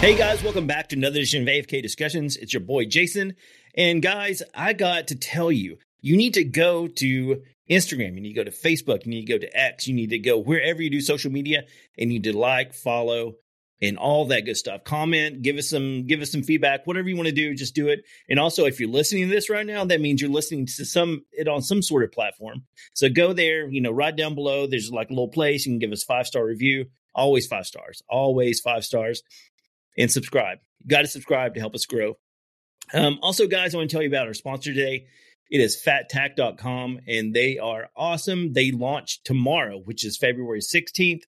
Hey guys, welcome back to another edition of AFK Discussions. It's your boy Jason. And guys, I got to tell you, you need to go to Instagram, you need to go to Facebook, you need to go to X, you need to go wherever you do social media, and you need to like, follow, and all that good stuff. Comment, give us some feedback, whatever you want to do, just do it. And also, if you're listening to this right now, that means you're listening to it on some sort of platform. So go there, right down below, there's like a little place, you can give us 5-star review, always 5 stars. And subscribe. You got to subscribe to help us grow. Also, guys, I want to tell you about our sponsor today. It is FatTac.com, and they are awesome. They launch tomorrow, which is February 16th.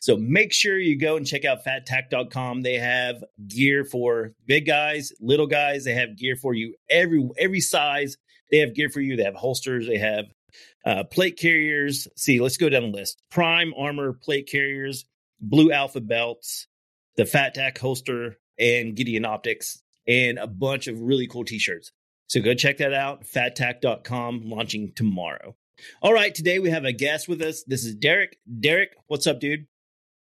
So make sure you go and check out FatTac.com. They have gear for big guys, little guys. They have gear for you every size. They have gear for you. They have holsters. They have plate carriers. See, let's go down the list. Prime armor plate carriers, Blue Alpha belts, the FatTac holster, and Gideon Optics, and a bunch of really cool t-shirts. So go check that out, fattac.com, launching tomorrow. All right, today we have a guest with us. This is Derek. Derek, what's up, dude?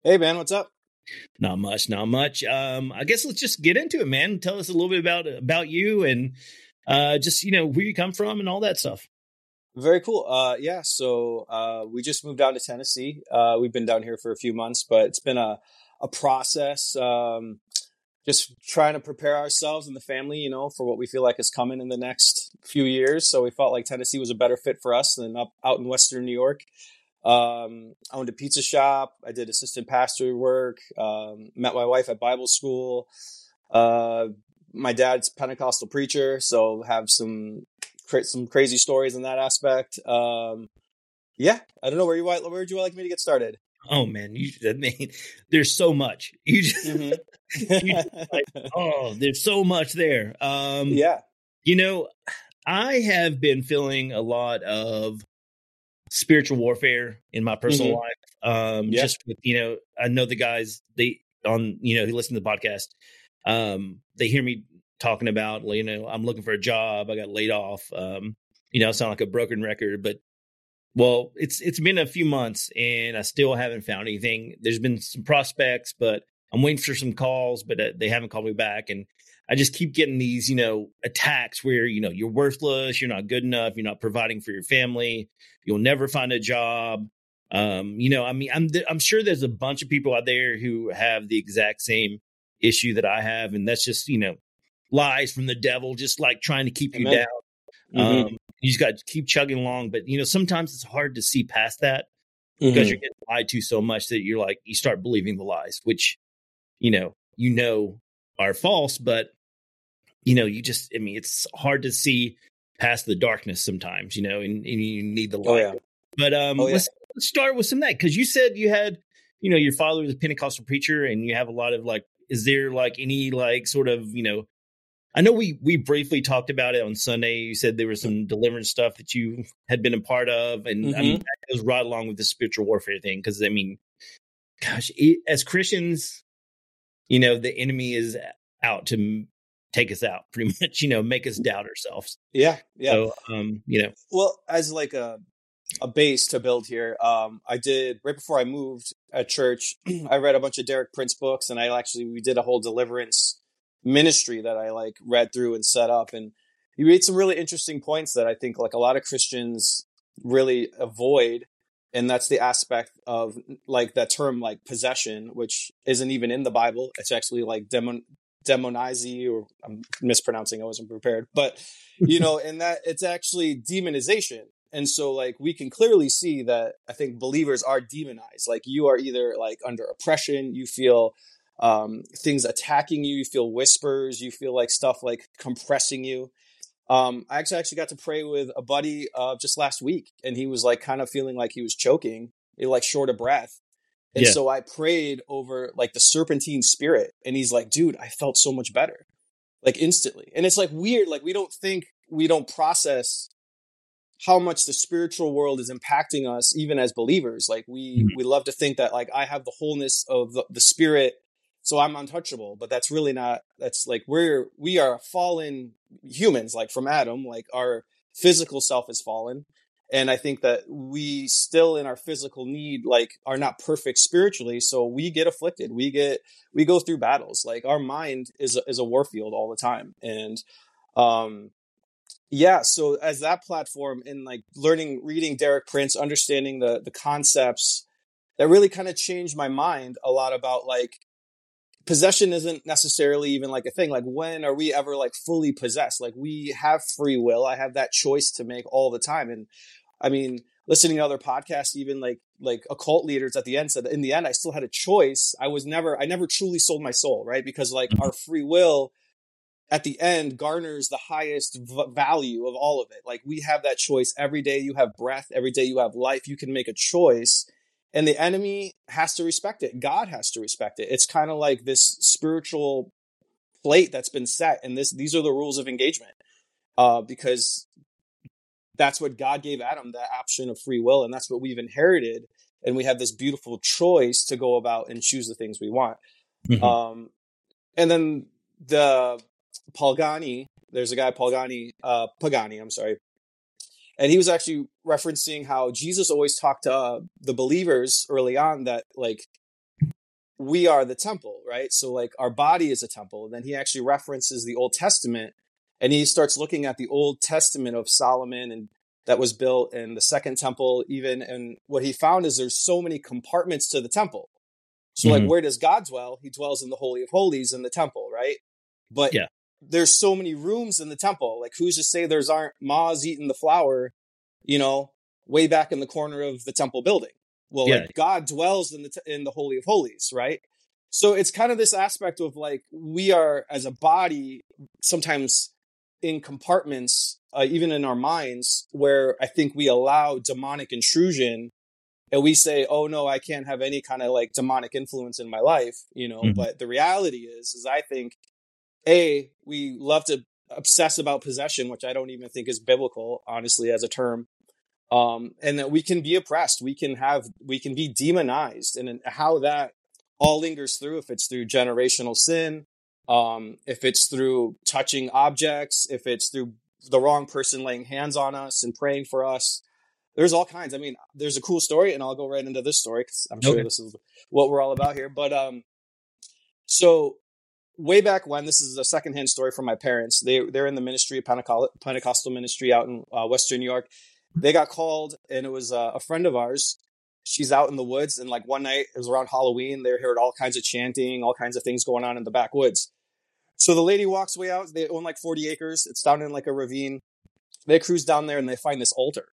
Hey, man, what's up? Not much. I guess let's just get into it, man. Tell us a little bit about you and just, where you come from and all that stuff. Very cool. So we just moved down to Tennessee. We've been down here for a few months, but it's been a process, just trying to prepare ourselves and the family, for what we feel like is coming in the next few years. So we felt like Tennessee was a better fit for us than out in Western New York. I owned a pizza shop. I did assistant pastor work, met my wife at Bible school. My dad's a Pentecostal preacher, so have some crazy stories in that aspect. I don't know where would you like me to get started? Oh man, there's so much. There's so much there. I have been feeling a lot of spiritual warfare in my personal life. Just with, I know the guys who listen to the podcast. They hear me talking about, I'm looking for a job. I got laid off. I sound like a broken record, but. Well, it's been a few months and I still haven't found anything. There's been some prospects, but I'm waiting for some calls, but they haven't called me back. And I just keep getting these, attacks where, you're worthless, you're not good enough, you're not providing for your family, you'll never find a job. I'm sure there's a bunch of people out there who have the exact same issue that I have. And that's just, lies from the devil, just like trying to keep you down. Mm-hmm. You just got to keep chugging along. But, sometimes it's hard to see past that because you're getting lied to so much that you're like, you start believing the lies, which, are false. But, it's hard to see past the darkness sometimes, and you need the light. Oh, yeah. But let's start with some of that, because you said you had, your father was a Pentecostal preacher and you have a lot of like, is there like any like sort of, I know we briefly talked about it on Sunday. You said there was some deliverance stuff that you had been a part of. And that goes right along with the spiritual warfare thing. Because, as Christians, the enemy is out to take us out pretty much, make us doubt ourselves. Yeah. Yeah. So, Well, as like a base to build here, I did right before I moved at church, I read a bunch of Derek Prince books and we did a whole deliverance ministry that I like read through and set up, and you made some really interesting points that I think like a lot of Christians really avoid, and that's the aspect of like that term like possession, which isn't even in the Bible. It's actually like demonize, or I'm mispronouncing. I wasn't prepared, but and that it's actually demonization, and so like we can clearly see that I think believers are demonized. Like you are either like under oppression, you feel. Things attacking you, you feel whispers, you feel like stuff like compressing you. I actually got to pray with a buddy just last week, and he was like kind of feeling like he was choking, like short of breath. And so I prayed over like the serpentine spirit, and he's like, dude, I felt so much better, like instantly. And it's like weird, like we don't process how much the spiritual world is impacting us, even as believers. Like we love to think that like I have the wholeness of the spirit, so I'm untouchable, but that's really not, that's like, we are fallen humans, like from Adam, like our physical self is fallen. And I think that we still in our physical need, like, are not perfect spiritually. So we get afflicted. We go through battles. Like, our mind is a warfield all the time. And, yeah. So as that platform, and like reading Derek Prince, understanding the concepts that really kind of changed my mind a lot about, like, possession isn't necessarily even like a thing. Like, when are we ever like fully possessed? Like, we have free will. I have that choice to make all the time. And I mean, listening to other podcasts, even like occult leaders at the end said, in the end, I still had a choice. I never truly sold my soul. Right. Because like our free will at the end garners the highest value of all of it. Like, we have that choice every day. You have breath every day. You have life. You can make a choice. And the enemy has to respect it. God has to respect it. It's kind of like this spiritual plate that's been set. And these are the rules of engagement, because that's what God gave Adam, that option of free will. And that's what we've inherited. And we have this beautiful choice to go about and choose the things we want. Mm-hmm. And then the Palgani, there's a guy, Pagani, I'm sorry. And he was actually referencing how Jesus always talked to the believers early on that, like, we are the temple, right? So, like, our body is a temple. And then he actually references the Old Testament, and he starts looking at the Old Testament of Solomon, and that was built in the second temple even. And what he found is there's so many compartments to the temple. So, mm-hmm. like, where does God dwell? He dwells in the Holy of Holies in the temple, right? But yeah. There's so many rooms in the temple. Like, who's to say there's aren't moths eating the flower, you know, way back in the corner of the temple building? Well, yeah. Like, God dwells in the Holy of Holies, right? So it's kind of this aspect of, like, we are as a body sometimes in compartments, even in our minds, where I think we allow demonic intrusion, and we say, oh no, I can't have any kind of like demonic influence in my life, you know. Mm-hmm. But the reality is I think, A, we love to obsess about possession, which I don't even think is biblical, honestly, as a term. And that we can be oppressed. We can be demonized, and how that all lingers through, if it's through generational sin, if it's through touching objects, if it's through the wrong person laying hands on us and praying for us. There's all kinds. I mean, there's a cool story, and I'll go right into this story because I'm sure this is what we're all about here. But so way back when, this is a secondhand story from my parents. They're in the ministry, Pentecostal ministry out in Western New York. They got called, and it was a friend of ours. She's out in the woods, and like one night, it was around Halloween. They heard all kinds of chanting, all kinds of things going on in the backwoods. So the lady walks way out. They own like 40 acres. It's down in like a ravine. They cruise down there, and they find this altar.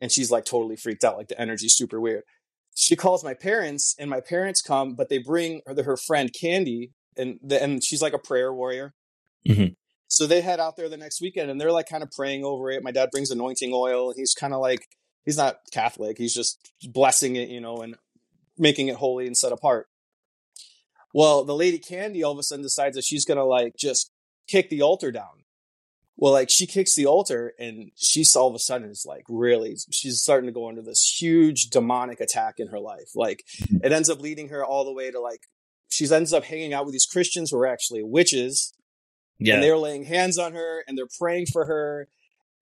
And she's like totally freaked out. Like, the energy's super weird. She calls my parents, and my parents come, but they bring her friend Candy. And she's like a prayer warrior. Mm-hmm. So they head out there the next weekend, and they're like kind of praying over it. My dad brings anointing oil, and he's kind of like, he's not Catholic. He's just blessing it, you know, and making it holy and set apart. Well, the lady Candy all of a sudden decides that she's going to like just kick the altar down. Well, like, she kicks the altar, and she's all of a sudden is like, really, she's starting to go under this huge demonic attack in her life. Like, it ends up leading her all the way to like, she ends up hanging out with these Christians who are actually witches. Yeah. And they're laying hands on her, and they're praying for her.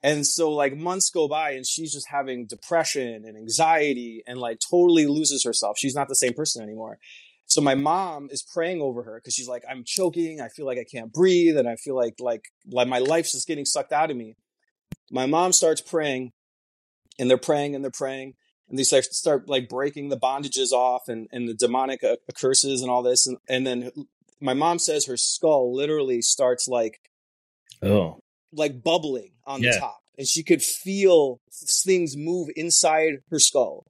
And so like months go by, and she's just having depression and anxiety, and like totally loses herself. She's not the same person anymore. So my mom is praying over her, because she's like, I'm choking. I feel like I can't breathe. And I feel like my life's just getting sucked out of me. My mom starts praying, and they're praying, and they're praying. And they start like breaking the bondages off and the demonic curses and all this. And then my mom says her skull literally starts like bubbling on the top, and she could feel things move inside her skull.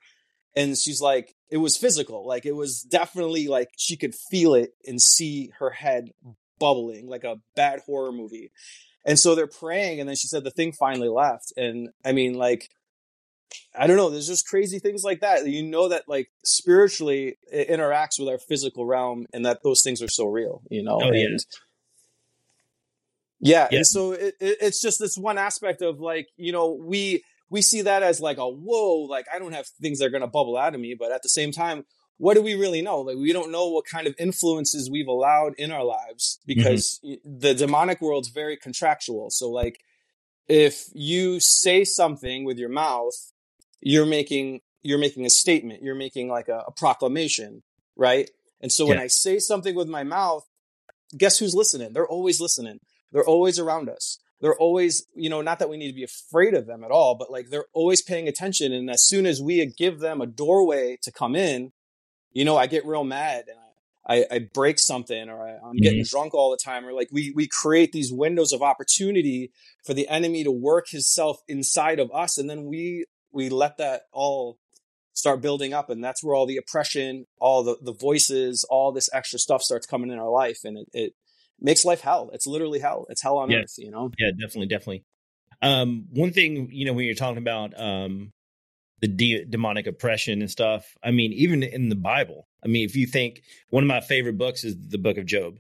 And she's like, it was physical. Like, it was definitely like she could feel it and see her head bubbling like a bad horror movie. And so they're praying. And then she said the thing finally left. And I mean, like, I don't know. There's just crazy things like that. You know that like spiritually it interacts with our physical realm, and that those things are so real, you know? Oh, yeah. And yeah. And so it's just this one aspect of like, you know, we see that as like a, whoa, like I don't have things that are going to bubble out of me. But at the same time, what do we really know? Like, we don't know what kind of influences we've allowed in our lives, because mm-hmm. the demonic world's very contractual. So like, if you say something with your mouth you're making a statement. You're making like a proclamation, right? And so when I say something with my mouth, guess who's listening? They're always listening. They're always around us. They're always, you know, not that we need to be afraid of them at all, but like they're always paying attention. And as soon as we give them a doorway to come in, you know, I get real mad and I break something, or I'm getting drunk all the time, or like we create these windows of opportunity for the enemy to work himself inside of us. And then we let that all start building up. And that's where all the oppression, all the voices, all this extra stuff starts coming in our life. And it makes life hell. It's literally hell. It's hell on earth, you know? Yeah, definitely. Definitely. One thing, you know, when you're talking about the demonic oppression and stuff, I mean, even in the Bible, I mean, if you think, one of my favorite books is the book of Job.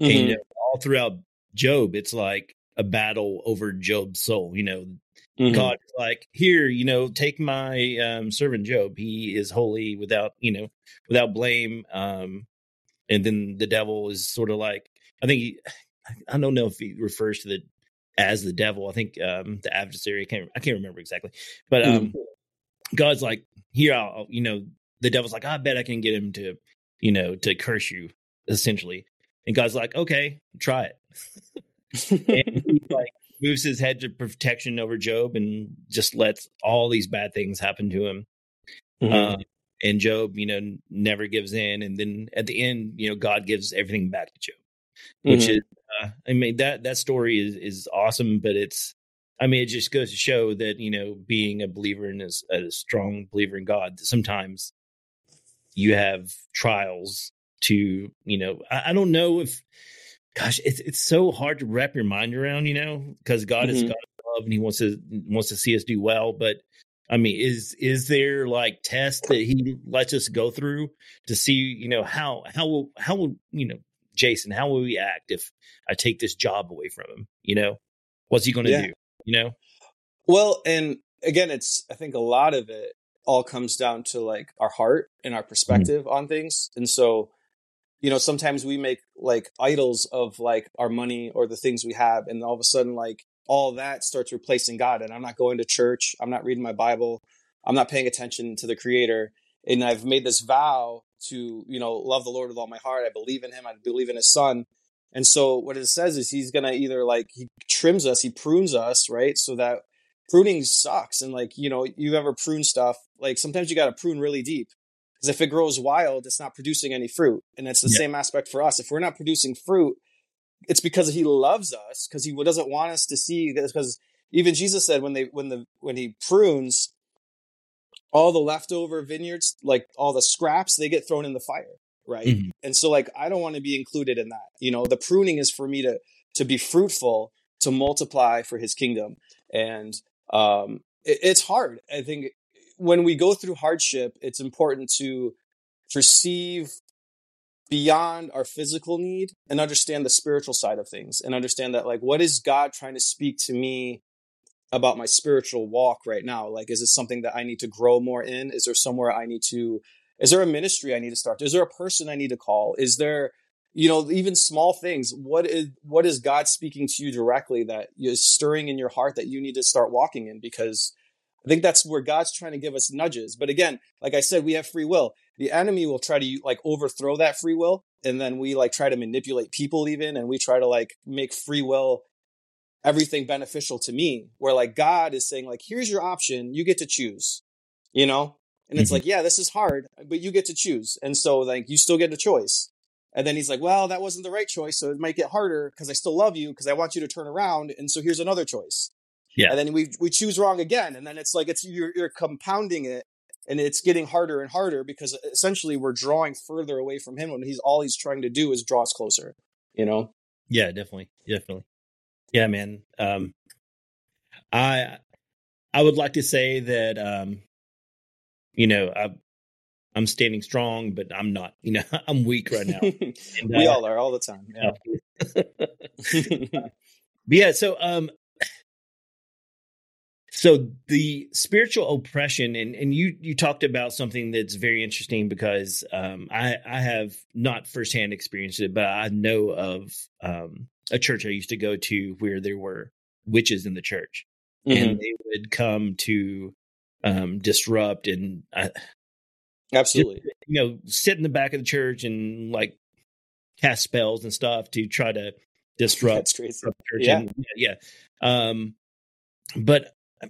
Mm-hmm. And you know, all throughout Job, it's like a battle over Job's soul. You know, God is like, here, you know, take my servant Job. He is holy without blame. And then the devil is sort of like, I don't know if he refers to as the devil. I think the adversary, I can't remember exactly. But God's like, here, the devil's like, I bet I can get him to, you know, to curse you, essentially. And God's like, okay, try it. And he like moves his hedge of protection over Job and just lets all these bad things happen to him. And Job, you know, never gives in. And then at the end, you know, God gives everything back to Job. Which is, I mean, that story is awesome, but it's, I mean, it just goes to show that, you know, being a believer in a strong believer in God, sometimes you have trials to, you know, I don't know if, gosh, it's so hard to wrap your mind around, you know, because God is God of love and he wants to see us do well. But I mean, is there like tests that he lets us go through to see, you know, how will you know, Jason, how will we act if I take this job away from him? You know, what's he going to do? You know? Well, and again, I think a lot of it all comes down to like our heart and our perspective on things. And so, you know, sometimes we make like idols of like our money or the things we have. And all of a sudden, like all that starts replacing God. And I'm not going to church. I'm not reading my Bible. I'm not paying attention to the Creator. And I've made this vow to, you know, love the Lord with all my heart. I believe in him. I believe in his son. And so what it says is he's going to either like, he trims us, he prunes us, right? So that pruning sucks. And like, you know, you've ever pruned stuff. Like sometimes you got to prune really deep because if it grows wild, it's not producing any fruit. And it's the same aspect for us. If we're not producing fruit, it's because he loves us, because he doesn't want us to see, because even Jesus said when he prunes, all the leftover vineyards, like all the scraps, they get thrown in the fire, right? And so like, I don't want to be included in that. You know, the pruning is for me to be fruitful, to multiply for his kingdom. And it's hard. I think when we go through hardship, it's important to perceive beyond our physical need and understand the spiritual side of things and understand that like, what is God trying to speak to me about my spiritual walk right now? Like, is it something that I need to grow more in? Is there somewhere is there a ministry I need to start? Is there a person I need to call? Is there, you know, even small things? What is God speaking to you directly that is stirring in your heart that you need to start walking in? Because I think that's where God's trying to give us nudges. But again, like I said, we have free will. The enemy will try to like overthrow that free will. And then we like try to manipulate people even, and we try to like make free will everything beneficial to me, where like God is saying like, here's your option. You get to choose, you know? And it's like, yeah, this is hard, but you get to choose. And so like, you still get a choice. And then he's like, well, that wasn't the right choice. So it might get harder because I still love you, because I want you to turn around. And so here's another choice. Yeah. And then we choose wrong again. And then it's like, you're compounding it, and it's getting harder and harder because essentially we're drawing further away from him when all he's trying to do is draw us closer, you know? Yeah, definitely. Definitely. Yeah, man. I would like to say that, you know, I'm standing strong, but I'm not, you know, I'm weak right now. And, we all are all the time. Yeah. But yeah. So the spiritual oppression, and you talked about something that's very interesting, because I have not firsthand experienced it, but I know of a church I used to go to where there were witches in the church, and they would come to disrupt and absolutely, just, you know, sit in the back of the church and like cast spells and stuff to try to disrupt the church. Yeah. And, yeah. But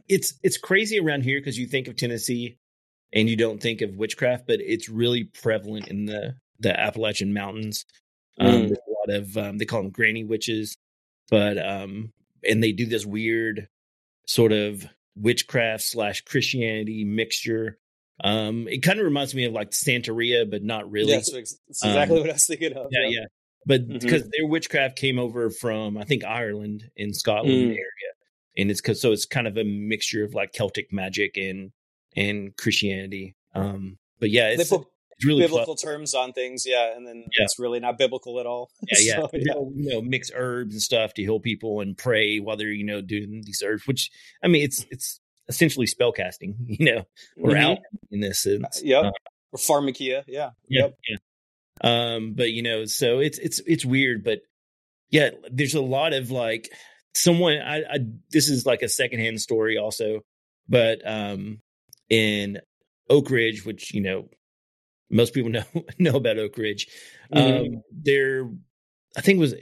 it's crazy around here because you think of Tennessee and you don't think of witchcraft, but it's really prevalent in the Appalachian Mountains. There's a lot of they call them granny witches, but and they do this weird sort of witchcraft / Christianity mixture. It kind of reminds me of like Santeria, but not really. Yeah, that's exactly what I was thinking of. Yeah, yeah. But because their witchcraft came over from, I think, Ireland and Scotland area, and it's kind of a mixture of like Celtic magic and Christianity. But yeah, it's really biblical terms on things, yeah, and then it's really not biblical at all. Yeah, so, yeah. You know, mix herbs and stuff to heal people and pray while they're, you know, doing these herbs. Which, I mean, it's essentially spellcasting, you know, or out in this sense. Yep, or pharmakia. Yeah, yep. Yeah. But you know, so it's weird, but yeah, there's a lot of like someone. I this is like a secondhand story also, but in Oak Ridge, which you know. Most people know about Oak Ridge. There, I think it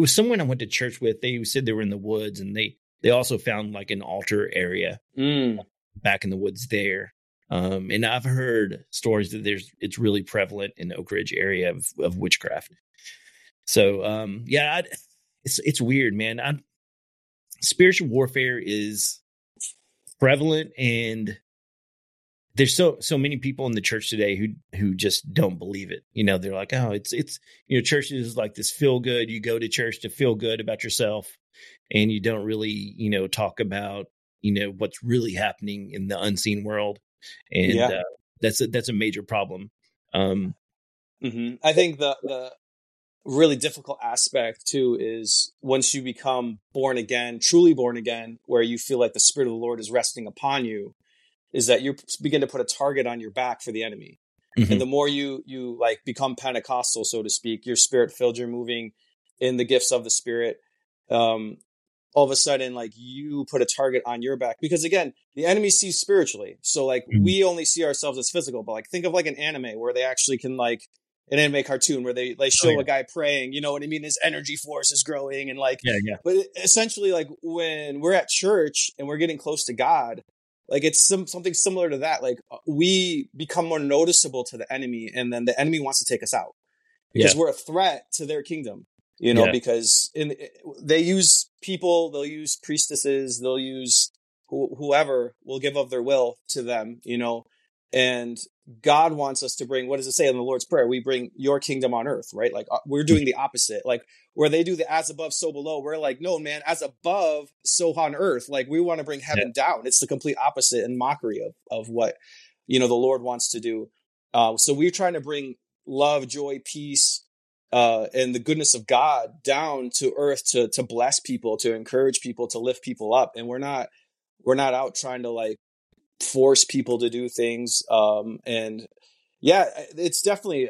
was someone I went to church with. They said they were in the woods, and they also found like an altar area back in the woods there. And I've heard stories that it's really prevalent in the Oak Ridge area of witchcraft. So it's weird, man. Spiritual warfare is prevalent and. There's so many people in the church today who just don't believe it. You know, they're like, oh, it's you know, church is like this feel good. You go to church to feel good about yourself, and you don't really, you know, talk about, you know, what's really happening in the unseen world, and that's a major problem. I think the really difficult aspect too is once you become born again, truly born again, where you feel like the Spirit of the Lord is resting upon you. Is that you begin to put a target on your back for the enemy. And the more you like become Pentecostal, so to speak, you're spirit filled, you're moving in the gifts of the Spirit. All of a sudden, like you put a target on your back because again, the enemy sees spiritually. So like we only see ourselves as physical, but like think of like an anime where they actually can like an anime cartoon where they show a guy praying, you know what I mean? His energy force is growing and like, but essentially like when we're at church and we're getting close to God, like it's something similar to that. Like we become more noticeable to the enemy and then the enemy wants to take us out because we're a threat to their kingdom, you know, because they use people, they'll use priestesses, they'll use whoever will give of their will to them, you know, and God wants us to bring, what does it say in the Lord's Prayer? We bring your kingdom on earth, right? Like we're doing the opposite, like where they do the as above, so below. We're like, no, man, as above, so on earth. Like we want to bring heaven down. It's the complete opposite and mockery of what, you know, the Lord wants to do. So we're trying to bring love, joy, peace, and the goodness of God down to earth to bless people, to encourage people, to lift people up. And we're not out trying to like, force people to do things. And yeah, it's definitely,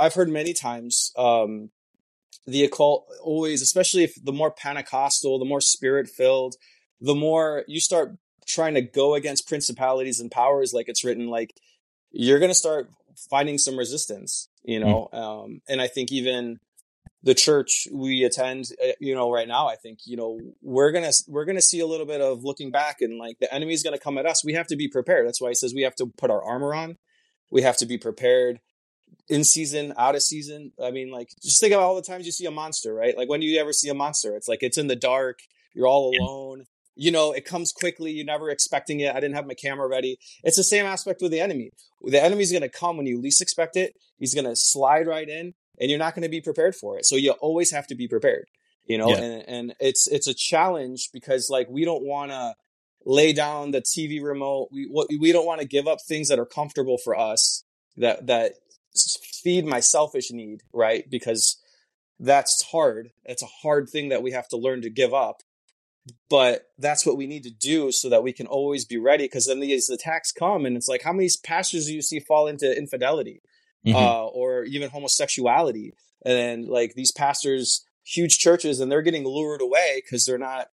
I've heard many times the occult always, especially if the more Pentecostal, the more spirit filled, the more you start trying to go against principalities and powers, like it's written, like you're going to start finding some resistance, you know? And I think even the church we attend, you know, right now, I think, you know, we're going to see a little bit of looking back and like the enemy's going to come at us. We have to be prepared. That's why he says we have to put our armor on. We have to be prepared in season, out of season. I mean, like just think about all the times you see a monster, right? Like when do you ever see a monster? It's like, it's in the dark. You're all alone. You know, it comes quickly. You're never expecting it. I didn't have my camera ready. It's the same aspect with the enemy. The enemy's going to come when you least expect it. He's going to slide right in. And you're not going to be prepared for it. So you always have to be prepared, you know, and it's a challenge because like, we don't want to lay down the TV remote. We don't want to give up things that are comfortable for us that feed my selfish need. Right. Because that's hard. It's a hard thing that we have to learn to give up, but that's what we need to do so that we can always be ready. Cause then these attacks come and it's like, how many pastors do you see fall into infidelity? Or even homosexuality. And like these pastors, huge churches, and they're getting lured away because they're not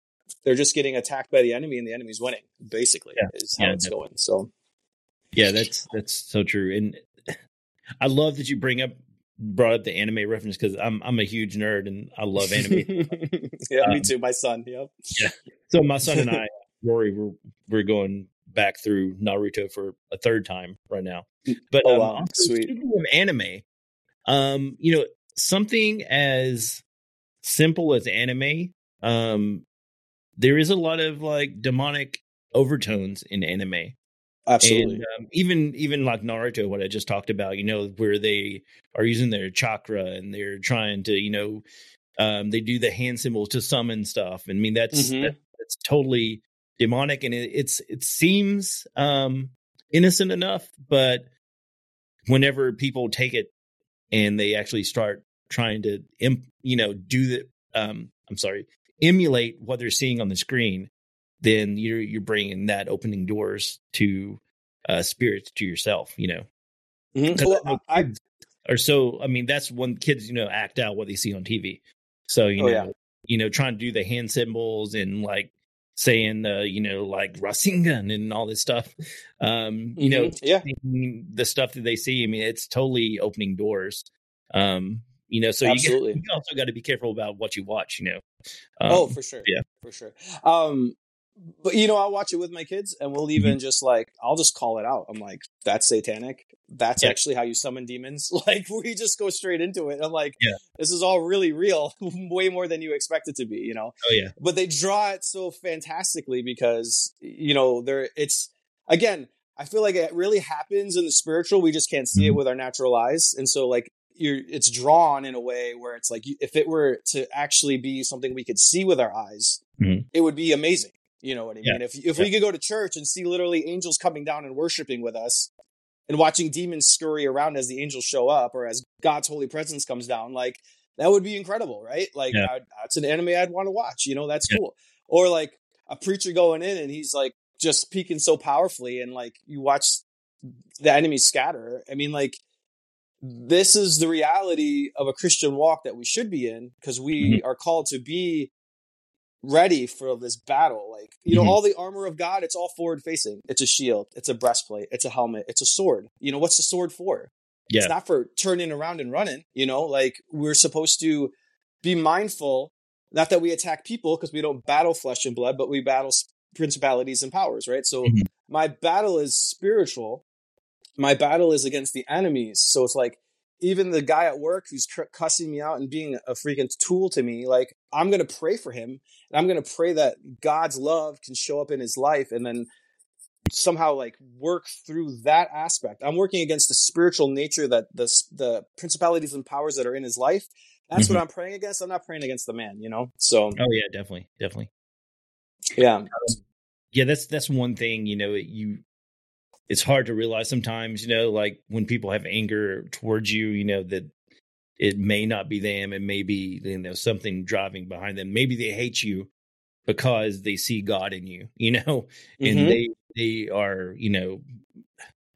they're just getting attacked by the enemy and the enemy's winning, basically, is how it's going. So, yeah, that's so true. And I love that you brought up the anime reference, because I'm a huge nerd and I love anime. Me too. My son. Yep. Yeah. So my son and I, Rory, we're going back through Naruto for a third time right now. But speaking of anime, something as simple as anime, there is a lot of like demonic overtones in anime. Absolutely. And, even like Naruto, what I just talked about, where they are using their chakra and they're trying to, they do the hand symbol to summon stuff. I mean, that's totally demonic, and it seems innocent enough, but whenever people take it and they actually start trying to, emulate what they're seeing on the screen, then you're bringing that, opening doors to spirits to yourself, that's when kids, act out what they see on TV. So, trying to do the hand symbols and like saying, like Russingan and all this stuff, the stuff that they see, it's totally opening doors. So you also got to be careful about what you watch, for sure. Yeah, for sure. But I'll watch it with my kids, and we'll even just like, I'll just call it out. I'm like, that's satanic. That's actually how you summon demons. Like, we just go straight into it. I'm like, this is all really real, way more than you expect it to be, Oh yeah. But they draw it so fantastically because, I feel like it really happens in the spiritual. We just can't see it with our natural eyes. And so like, it's drawn in a way where it's like, if it were to actually be something we could see with our eyes, it would be amazing. You know what I mean? If we could go to church and see literally angels coming down and worshiping with us and watching demons scurry around as the angels show up or as God's holy presence comes down, like that would be incredible, right? Like that's an anime I'd want to watch, that's cool. Or like a preacher going in and he's like just peaking so powerfully and like you watch the enemy scatter. This is the reality of a Christian walk that we should be in, because we are called to be ready for this battle. Like, all the armor of God, it's all forward facing. It's a shield. It's a breastplate. It's a helmet. It's a sword. What's the sword for? Yeah. It's not for turning around and running. We're supposed to be mindful, not that we attack people, because we don't battle flesh and blood, but we battle principalities and powers, right? So my battle is spiritual. My battle is against the enemies. So it's like, even the guy at work who's cussing me out and being a freaking tool to me, like, I'm going to pray for him. And I'm going to pray that God's love can show up in his life and then somehow like work through that aspect. I'm working against the spiritual nature, that the principalities and powers that are in his life. That's what I'm praying against. I'm not praying against the man, So. Oh yeah, definitely. Yeah. Yeah. That's one thing, it's hard to realize sometimes, like when people have anger towards you, that it may not be them. It may be, something driving behind them. Maybe they hate you because they see God in you, and they are,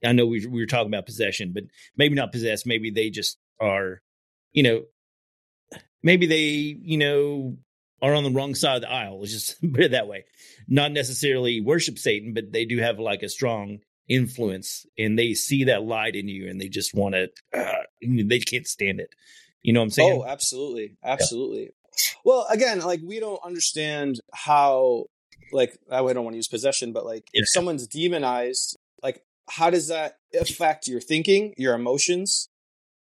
I know we were talking about possession, but maybe not possessed. Maybe they just are, maybe they, are on the wrong side of the aisle. Let's just put it that way. Not necessarily worship Satan, but they do have like a strong influence, and they see that light in you, and they just want to they can't stand it. You know what I'm saying? Oh, absolutely. Yeah. Well, again, like we don't understand how, like, I don't want to use possession, but like if someone's demonized, like how does that affect your thinking, your emotions?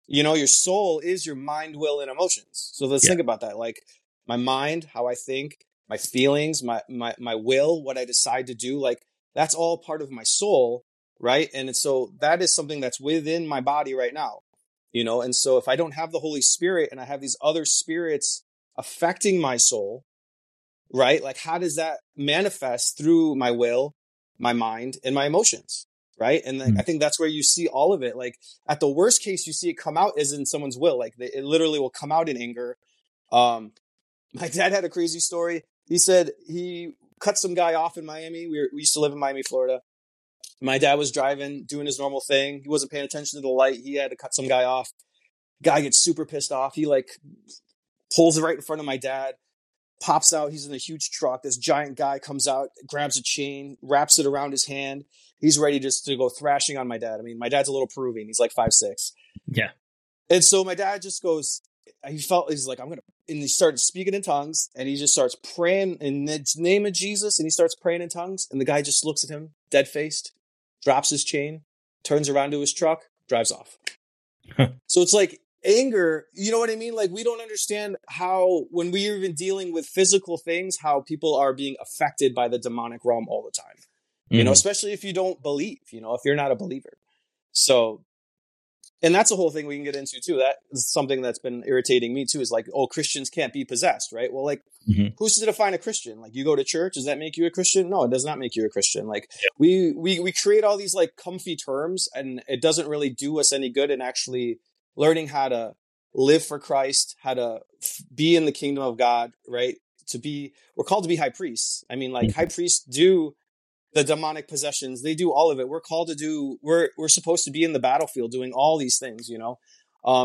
Your soul is your mind, will, and emotions. So let's think about that. Like my mind, how I think, my feelings, my will, what I decide to do, like that's all part of my soul. Right. And so that is something that's within my body right now, And so if I don't have the Holy Spirit and I have these other spirits affecting my soul, right? Like, how does that manifest through my will, my mind, and my emotions? Right. And I think that's where you see all of it. Like, at the worst case, you see it come out as in someone's will. Like, it literally will come out in anger. My dad had a crazy story. He said he cut some guy off in Miami. We used to live in Miami, Florida. My dad was driving, doing his normal thing. He wasn't paying attention to the light. He had to cut some guy off. Guy gets super pissed off. He like pulls right in front of my dad. pops out. He's in a huge truck. This giant guy comes out, grabs a chain, wraps it around his hand. He's ready just to go thrashing on my dad. I mean, my dad's a little Peruvian. He's like 5'6". Yeah. And so my dad just goes, he's like, I'm going to, and he started speaking in tongues, and he just starts praying in the name of Jesus. And he starts praying in tongues. And the guy just looks at him dead faced, drops his chain, turns around to his truck, drives off. Huh. So it's like anger. You know what I mean? Like, we don't understand how, when we are even dealing with physical things, how people are being affected by the demonic realm all the time. You know, especially if you don't believe, you know, if you're not a believer. So, and that's a whole thing we can get into too. That is something that's been irritating me too, is like, oh, Christians can't be possessed, right? Well, like, who's to define a Christian? Like, you go to church, does that make you a Christian? No, it does not make you a Christian. Like, we create all these like comfy terms, and it doesn't really do us any good in actually learning how to live for Christ, how to be in the kingdom of God, right? We're called to be high priests. I mean, like, high priests do the demonic possessions, they do all of it. We're called to do, we're supposed to be in the battlefield doing all these things, you know,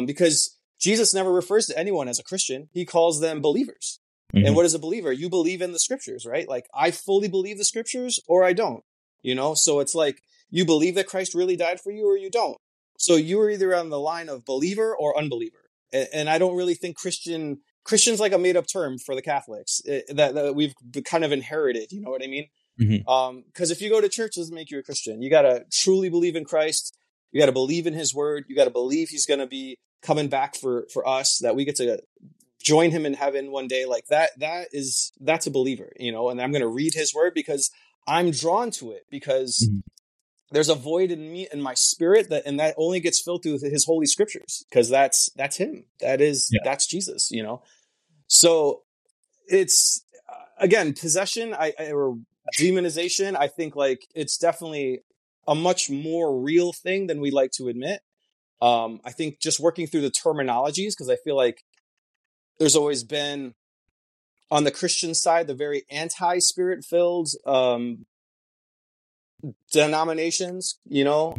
because Jesus never refers to anyone as a Christian. He calls them believers. And what is a believer? You believe in the scriptures, right? Like, I fully believe the scriptures or I don't, you know? So it's like, you believe that Christ really died for you or you don't. So you are either on the line of believer or unbeliever. And I don't really think Christian's like a made up term for the Catholics that we've kind of inherited, you know what I mean? Because if you go to church, it doesn't make you a Christian. You got to truly believe in Christ. You got to believe in his word. You got to believe he's going to be coming back for us, that we get to join him in heaven one day. Like, that's a believer, you know, and I'm going to read his word because I'm drawn to it, because there's a void in me, in my spirit, that only gets filled through his holy scriptures, because that's him. That's Jesus, you know? So it's, again, possession, or demonization, I think, like, it's definitely a much more real thing than we like to admit. I think just working through the terminologies, because I feel like there's always been, on the Christian side, the very anti-spirit-filled denominations, you know,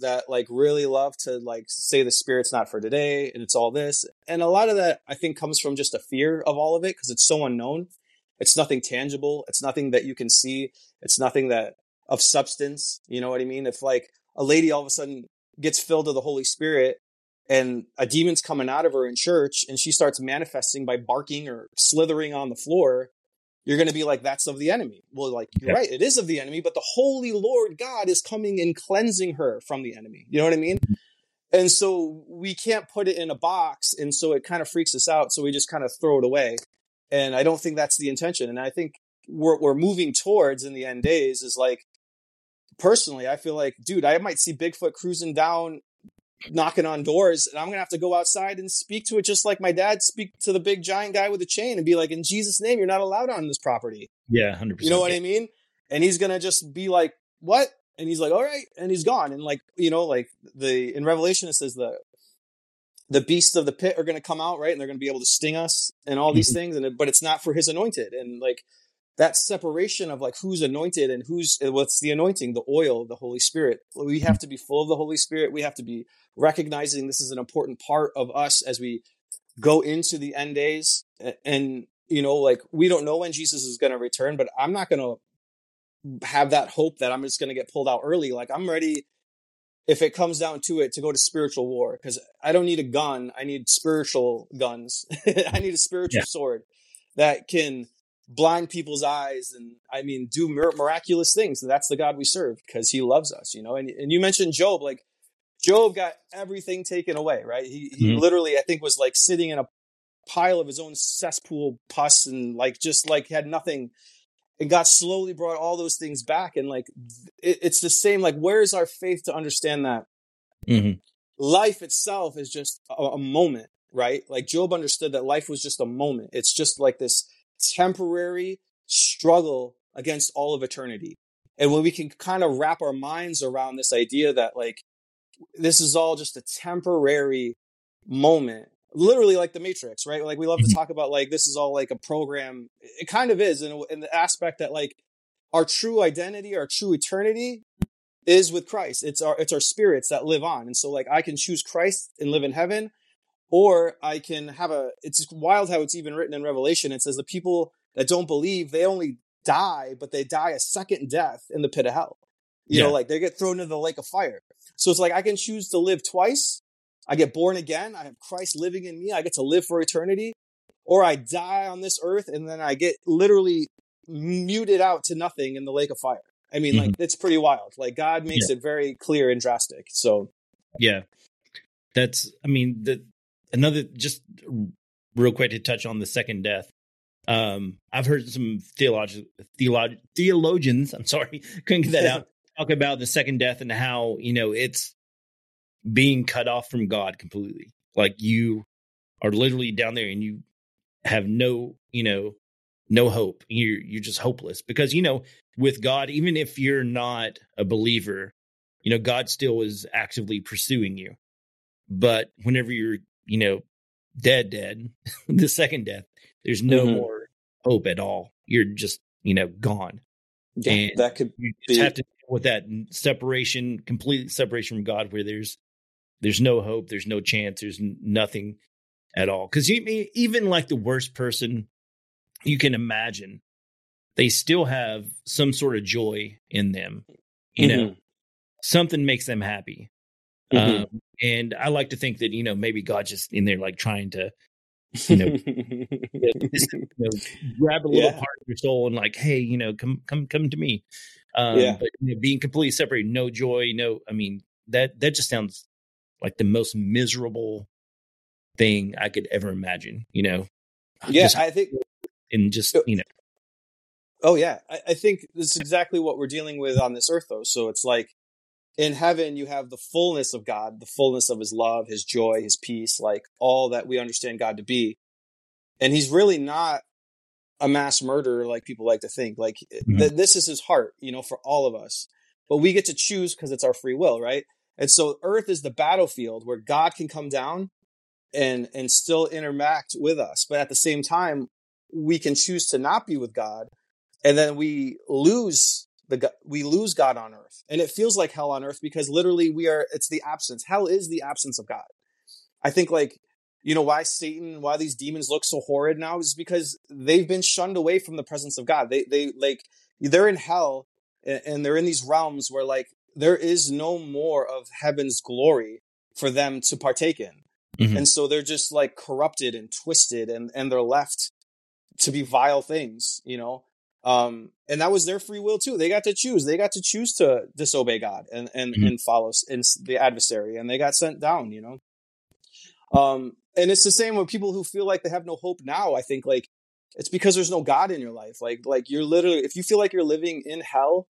that like really love to like say the spirit's not for today and it's all this. And a lot of that, I think, comes from just a fear of all of it, because it's so unknown. It's nothing tangible. It's nothing that you can see. It's nothing that of substance. You know what I mean? If like a lady all of a sudden gets filled with the Holy Spirit and a demon's coming out of her in church and she starts manifesting by barking or slithering on the floor, you're going to be like, that's of the enemy. Well, like, you're right. It is of the enemy, but the Holy Lord God is coming and cleansing her from the enemy. You know what I mean? And so we can't put it in a box. And so it kind of freaks us out. So we just kind of throw it away. And I don't think that's the intention. And I think what we're moving towards in the end days is, like, personally, I feel like, dude, I might see Bigfoot cruising down, knocking on doors, and I'm going to have to go outside and speak to it, just like my dad speak to the big giant guy with a chain, and be like, in Jesus' name, you're not allowed on this property. Yeah, 100%. You know what I mean? And he's going to just be like, what? And he's like, all right. And he's gone. And, like, you know, like, in Revelation, it says the beasts of the pit are going to come out, right? And they're going to be able to sting us and all these things. But it's not for his anointed. And like that separation of like who's anointed and what's the anointing, the oil, the Holy Spirit. We have to be full of the Holy Spirit. We have to be recognizing this is an important part of us as we go into the end days. And, you know, like, we don't know when Jesus is going to return, but I'm not going to have that hope that I'm just going to get pulled out early. Like, I'm ready, if it comes down to it, to go to spiritual war, because I don't need a gun. I need spiritual guns. I need a spiritual sword that can blind people's eyes and, I mean, do miraculous things. And that's the God we serve, because he loves us, you know. And you mentioned Job. Like, Job got everything taken away, right? He literally, I think, was like sitting in a pile of his own cesspool pus and like just like had nothing. And God slowly brought all those things back. And like, it's the same, like, where is our faith to understand that life itself is just a moment, right? Like, Job understood that life was just a moment. It's just like this temporary struggle against all of eternity. And when we can kind of wrap our minds around this idea that like, this is all just a temporary moment, literally like the Matrix, right? Like, we love to talk about like, this is all like a program. It kind of is in the aspect that like our true identity, our true eternity is with Christ. It's our spirits that live on. And so like, I can choose Christ and live in heaven, Or I can have a, it's wild how it's even written in Revelation. It says the people that don't believe, they only die, but they die a second death in the pit of hell. You know, like they get thrown into the lake of fire. So it's like I can choose to live twice. I get born again. I have Christ living in me. I get to live for eternity. Or I die on this earth and then I get literally muted out to nothing in the lake of fire. I mean, like, it's pretty wild. Like, God makes it very clear and drastic. So, yeah, that's, I mean, the another, just real quick to touch on the second death. I've heard some theologians, I'm sorry, couldn't get that out, talk about the second death and how, you know, it's being cut off from God completely. Like, you are literally down there and you have no, you know, no hope. You're just hopeless because, you know, with God, even if you're not a believer, you know, God still is actively pursuing you. But whenever you're, you know, dead, the second death, there's no more hope at all. You're just, you know, gone. Yeah, and that could you just have to deal with that separation, complete separation from God, where there's no hope, there's no chance, there's nothing at all. Because even like the worst person you can imagine, they still have some sort of joy in them. You know, something makes them happy. And I like to think that, you know, maybe God just in there, like trying to, you know, just, you know, grab a little part of your soul and like, hey, you know, come to me. But you know, being completely separated, no joy, no, I mean, that just sounds like the most miserable thing I could ever imagine, you know? Yeah, I think. And just, you know. Oh, yeah. I think this is exactly what we're dealing with on this earth, though. So it's like in heaven, you have the fullness of God, the fullness of his love, his joy, his peace, like all that we understand God to be. And he's really not a mass murderer like people like to think. Like this is his heart, you know, for all of us. But we get to choose because it's our free will, right? And so earth is the battlefield where God can come down and still interact with us. But at the same time, we can choose to not be with God. And then we lose God on earth. And it feels like hell on earth because literally it's the absence. Hell is the absence of God. I think, like, you know, why these demons look so horrid now is because they've been shunned away from the presence of God. They like, they're in hell and they're in these realms where, like, there is no more of heaven's glory for them to partake in. And so they're just like corrupted and twisted and they're left to be vile things, you know? And that was their free will too. They got to choose to disobey God and follow the adversary, and they got sent down, you know? And it's the same with people who feel like they have no hope now. I think, like, it's because there's no God in your life. Like you're literally, if you feel like you're living in hell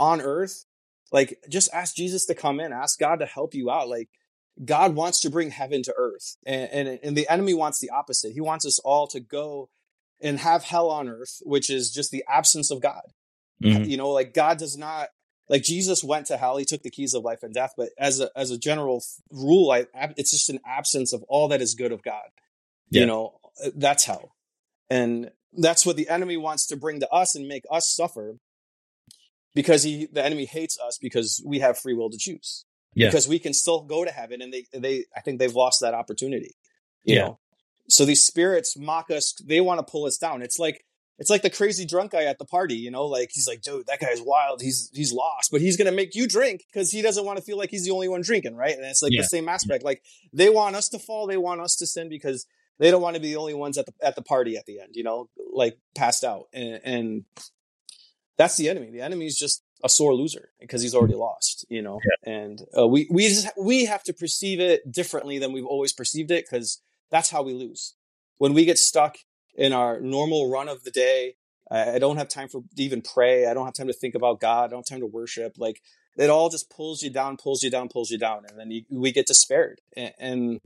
on earth, like, just ask Jesus to come in, ask God to help you out. Like, God wants to bring heaven to earth, and the enemy wants the opposite. He wants us all to go and have hell on earth, which is just the absence of God. You know, like, God does not, like, Jesus went to hell. He took the keys of life and death. But as a general rule, it's just an absence of all that is good of God. Yeah. You know, that's hell. And that's what the enemy wants to bring to us and make us suffer, because the enemy hates us because we have free will to choose. Yeah. Because we can still go to heaven, and they I think they've lost that opportunity. You know? So these spirits mock us. They want to pull us down. It's like the crazy drunk guy at the party, you know, like, he's like, dude, that guy's wild. He's lost, but he's going to make you drink because he doesn't want to feel like he's the only one drinking. Right. And it's like the same aspect. Like, they want us to fall. They want us to sin because they don't want to be the only ones at the party at the end, you know, like, passed out. And that's the enemy. The enemy is just a sore loser because he's already lost, you know, and we have to perceive it differently than we've always perceived it, because that's how we lose. When we get stuck in our normal run of the day, I don't have time for even pray. I don't have time to think about God. I don't have time to worship. Like, it all just pulls you down. And then we get despaired. And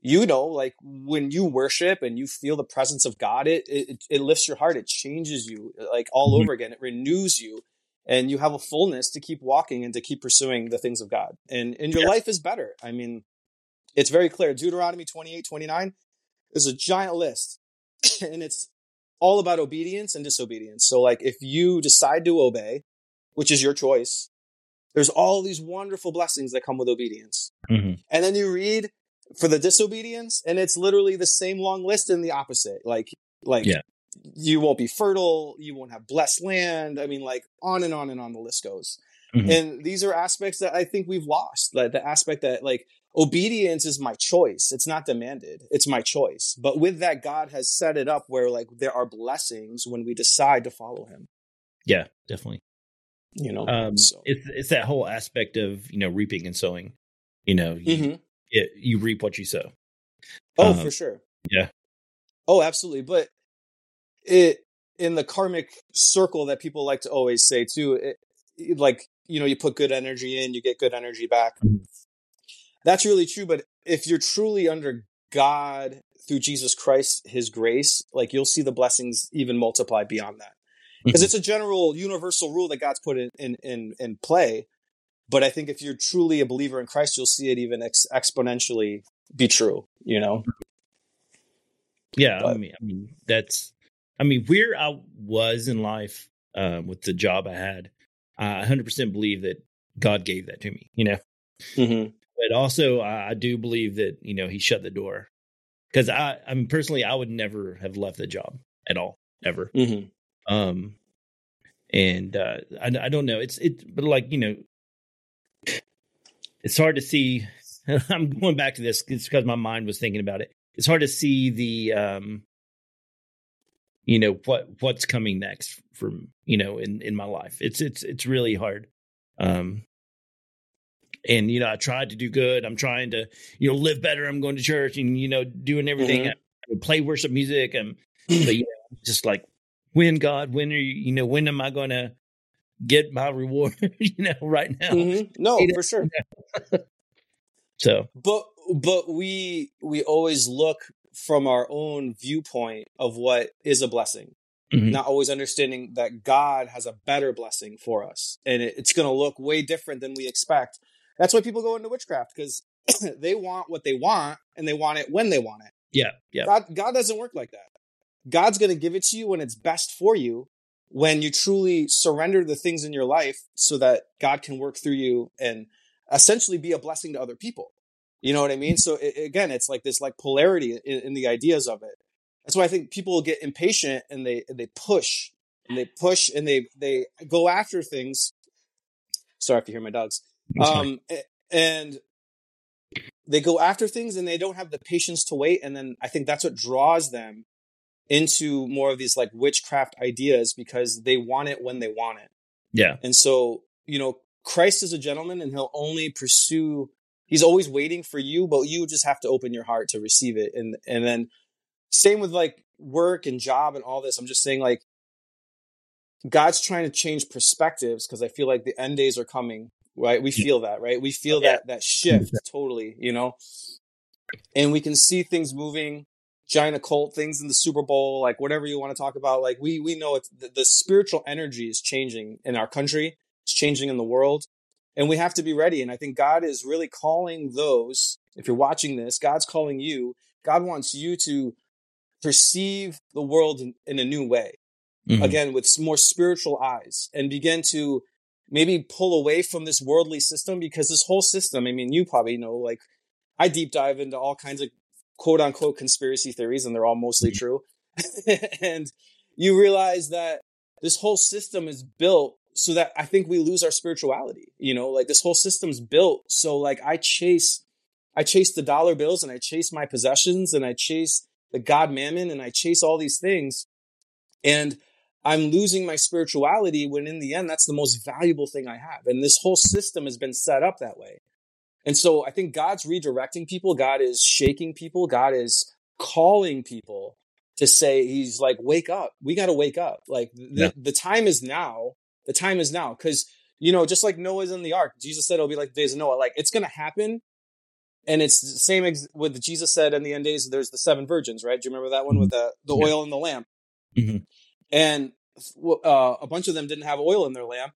you know, like, when you worship and you feel the presence of God, it lifts your heart. It changes you, like, all over again. It renews you. And you have a fullness to keep walking and to keep pursuing the things of God. And your life is better. I mean, it's very clear. Deuteronomy 28:29 is a giant list, and it's all about obedience and disobedience. So, like, if you decide to obey, which is your choice, there's all these wonderful blessings that come with obedience. And then you read for the disobedience, and it's literally the same long list in the opposite. Like, you won't be fertile, you won't have blessed land. I mean, like, on and on and on the list goes. Mm-hmm. And these are aspects that I think we've lost. Like the aspect that, like, obedience is my choice. It's not demanded. It's my choice. But with that, God has set it up where, like, there are blessings when we decide to follow him. Yeah, definitely. You know, it's that whole aspect of, you know, reaping and sowing. You know, you reap what you sow. Oh, for sure. Yeah. Oh, absolutely. But in the karmic circle that people like to always say too, you put good energy in, you get good energy back. That's really true. But if you're truly under God through Jesus Christ, his grace, like, you'll see the blessings even multiply beyond that. Because it's a general universal rule that God's put in play. But I think if you're truly a believer in Christ, you'll see it even exponentially be true, you know? Yeah. But, I mean, where I was in life with the job I had, I 100% believe that God gave that to me, you know? Mm-hmm. But also I do believe that, you know, he shut the door, because I mean, personally, I would never have left the job at all, ever. Mm-hmm. I don't know. But like, you know, it's hard to see. I'm going back to this because my mind was thinking about it. It's hard to see the, what's coming next from, you know, in my life. It's really hard. And, you know, I tried to do good. I'm trying to, you know, live better. I'm going to church and, you know, doing everything. Mm-hmm. I play worship music. But you know, just like, when, God, when are you, you know, when am I going to get my reward, you know, right now? Mm-hmm. No, for sure. So, but we always look from our own viewpoint of what is a blessing, not always understanding that God has a better blessing for us, and it's going to look way different than we expect. That's why people go into witchcraft, because they want what they want, and they want it when they want it. Yeah, yeah. God doesn't work like that. God's going to give it to you when it's best for you, when you truly surrender the things in your life so that God can work through you and essentially be a blessing to other people. You know what I mean? So again, it's like this, like, polarity in the ideas of it. That's why I think people get impatient and they push and they go after things. Sorry if you hear my dogs. And they go after things and they don't have the patience to wait. And then I think that's what draws them into more of these, like, witchcraft ideas, because they want it when they want it. Yeah. And so, you know, Christ is a gentleman, and he'll only pursue, he's always waiting for you, but you just have to open your heart to receive it. And then same with, like, work and job and all this. I'm just saying, like, God's trying to change perspectives, because I feel like the end days are coming, right? We feel that, right? We feel that shift totally, you know, and we can see things moving. Giant occult things in the Super Bowl, like, whatever you want to talk about. Like, we know it's the spiritual energy is changing in our country. It's changing in the world, and we have to be ready. And I think God is really calling those, if you're watching this, God's calling you. God wants you to perceive the world in a new way. Mm-hmm. Again, with more spiritual eyes, and begin to maybe pull away from this worldly system, because this whole system, I mean, you probably know, like, I deep dive into all kinds of quote unquote conspiracy theories, and they're all mostly true. And you realize that this whole system is built so that I think we lose our spirituality, you know, like, this whole system's built. So, like, I chase the dollar bills, and I chase my possessions, and I chase the God mammon, and I chase all these things. And I'm losing my spirituality, when in the end, that's the most valuable thing I have. And this whole system has been set up that way. And so I think God's redirecting people. God is shaking people. God is calling people to say, he's like, wake up. We got to wake up. Like, the time is now. The time is now. Because, you know, just like Noah's in the ark, Jesus said it'll be like the days of Noah. Like, it's going to happen. And it's the same with Jesus said in the end days, there's the seven virgins, right? Do you remember that one with the oil in the lamp? Mm-hmm. And a bunch of them didn't have oil in their lamp.